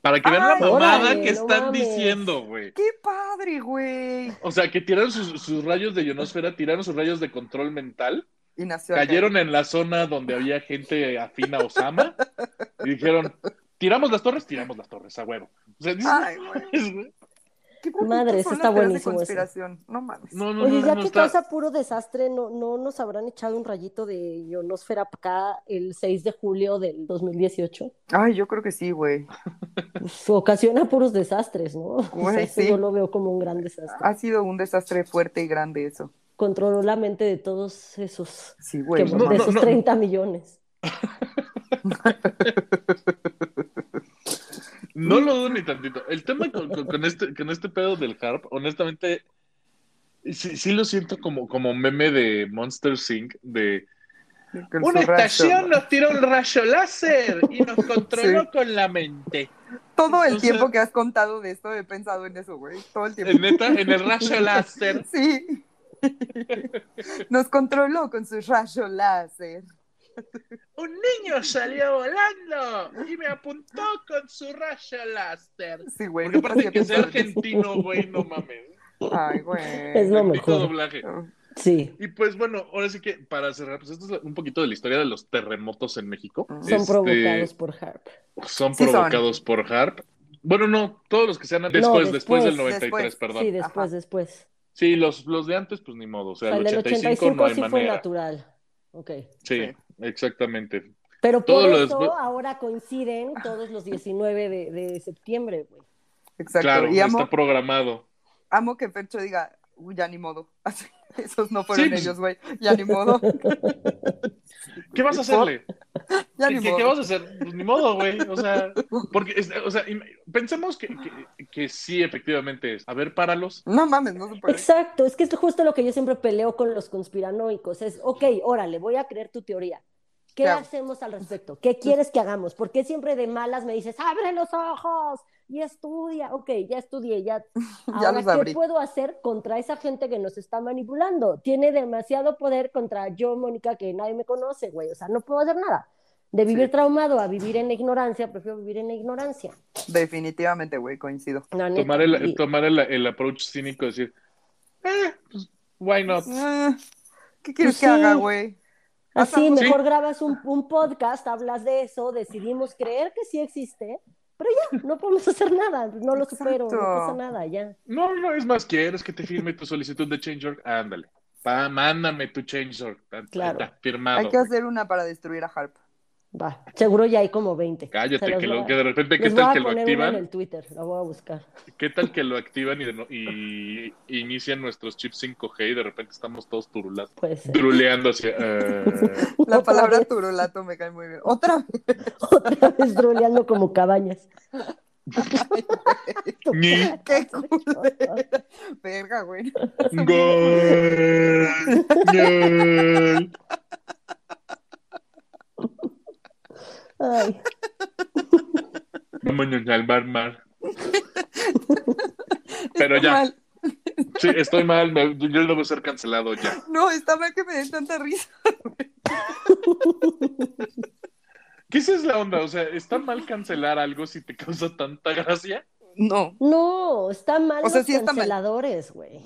Para que vean la mamada órale, que están no diciendo, güey. ¡Qué padre, güey! O sea, que tiraron sus, sus rayos de ionosfera, tiraron sus rayos de control mental, y nació cayeron acá en la zona donde había gente afín a Osama, y dijeron, tiramos las torres, tiramos las torres, a huevo. O sea, ay, güey. Madre, eso está buenísimo. Eso. No mames. No, no, Oye, no, ya no, que está... causa puro desastre, ¿no, ¿no nos habrán echado un rayito de ionosfera para acá el seis de julio del dos mil dieciocho? Ay, yo creo que sí, güey. Pues, ocasiona puros desastres, ¿no? Güey, o sea, sí. Yo lo veo como un gran desastre. Ha sido un desastre fuerte y grande eso. Controló la mente de todos esos, sí, güey, que, no, de no, esos no, treinta no. millones. No lo dudo ni tantito. El tema con, con, con, este, con este pedo del harp, honestamente, sí, sí lo siento como, como meme de Monster Incorporated de con una estación rayo. Nos tiró un rayo láser y nos controló sí. con la mente. Todo el o tiempo sea, que has contado de esto he pensado en eso, güey. Todo el tiempo. ¿En, neta? En el rayo láser. Sí. Nos controló con su rayo láser. Un niño salió volando y me apuntó con su rayo láster. Sí, güey. Porque aparte que, que sea argentino, güey, no mames. Ay, güey. Es lo mejor. Doblaje. Sí. Y pues bueno, ahora sí que para cerrar, pues esto es un poquito de la historia de los terremotos en México. Son este, provocados por Harp. Son sí, provocados son. por Harp. Bueno, no, todos los que sean antes, no, después, después, después del noventa y tres, después. perdón. Sí, después, Ajá. después. Sí, los, los de antes, pues ni modo. O sea, o sea el, el ochenta y cinco no hay sí manera. Fue natural. Okay. Sí, okay. Exactamente. Pero por todo eso lo... ahora coinciden todos los diecinueve de, de septiembre, güey. Exacto. Claro, y amo, está programado. Amo que Percho diga, uy, ya ni modo. Esos no fueron sí. ellos, güey. Ya ni modo. ¿Qué vas a hacerle? Ya ni ¿Qué, modo. ¿Qué vas a hacer? Pues ni modo, güey. O sea, porque, o sea, pensemos que, que, que sí, efectivamente es. A ver, páralos. No mames, no se puede. Exacto, es que es justo lo que yo siempre peleo con los conspiranoicos. Es, ok, órale, voy a creer tu teoría. ¿Qué claro. hacemos al respecto? ¿Qué quieres que hagamos? Porque siempre de malas me dices, abre los ojos y estudia. Ok, ya estudié, ya. Ahora, ya ¿qué puedo hacer contra esa gente que nos está manipulando? Tiene demasiado poder contra yo, Mónica, que nadie me conoce, güey. O sea, no puedo hacer nada. De vivir sí. traumado a vivir en la ignorancia, prefiero vivir en la ignorancia. Definitivamente, güey, coincido. No, neta, tomar el, y... tomar el, el approach cínico, decir, eh, pues, why not? Eh, ¿Qué quieres pues, que sí. haga, güey? Así, mejor ¿Sí? grabas un, un podcast, hablas de eso, decidimos creer que sí existe, pero ya, no podemos hacer nada, no lo Exacto. supero, no pasa nada, ya. No, no, es más, ¿quieres que te firme tu solicitud de change punto org? Ándale, pa, mándame tu change punto org, claro. está firmado. Hay que hacer una para destruir a Harp. Va, seguro ya hay como veinte. Cállate, que, lo, a... que de repente, ¿qué tal que lo activan? En el Twitter, lo voy a buscar. ¿Qué tal que lo activan y, de, y, y inician nuestros chips cinco G y de repente estamos todos turulatos? Turuleando hacia. Uh... La palabra turulato me cae muy bien. Otra vez. Otra vez turuleando como cabañas. Ni. Qué culo. Verga, güey. Gol. Gol. Ay. Vámonos al bar, mar. Pero estoy ya. Mal. Sí, estoy mal. Me, yo debo ser cancelado ya. No, está mal que me den tanta risa. ¿Qué es la onda? O sea, ¿está mal cancelar algo si te causa tanta gracia? No. No, está mal o sea, los sí canceladores, güey.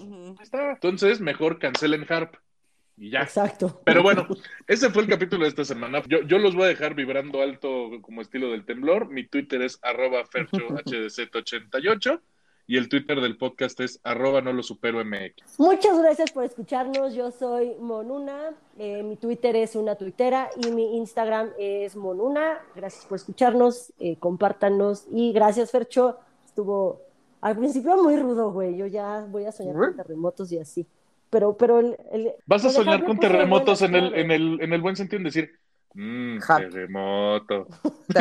Entonces, mejor cancelen Harp. Y ya. Exacto. Pero bueno, ese fue el capítulo de esta semana. Yo, yo los voy a dejar vibrando alto como estilo del temblor. Mi Twitter es arroba ferchohdz88 y el Twitter del podcast es arroba no lo supero mx. Muchas gracias por escucharnos. Yo soy Monuna. Eh, mi Twitter es una tuitera y mi Instagram es Monuna. Gracias por escucharnos. Eh, compártanos y gracias, Fercho. Estuvo al principio muy rudo, güey. Yo ya voy a soñar con terremotos y así. Pero, pero el, el, vas a soñar con terremotos en el, en el, en el buen sentido en decir mmm, terremoto.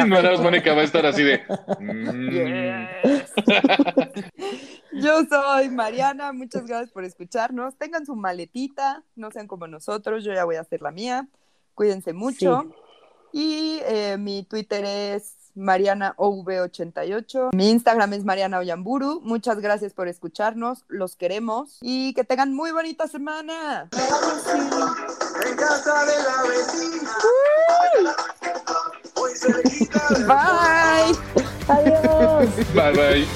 Y no eres Mónica, va a estar así de mmm. yes. Yo soy Mariana, muchas gracias por escucharnos. Tengan su maletita, no sean como nosotros, yo ya voy a hacer la mía. Cuídense mucho. Sí. Y eh, mi Twitter es Mariana O V ochenta y ocho. Mi Instagram es Mariana Oyamburu. Muchas gracias por escucharnos. Los queremos y que tengan muy bonita semana. En casa de la vecina. Muy cerquita. Bye. Adiós. Bye bye.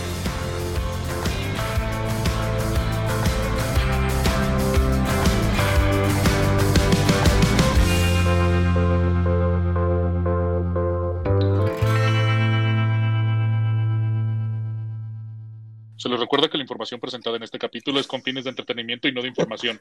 Se les recuerda que la información presentada en este capítulo es con fines de entretenimiento y no de información.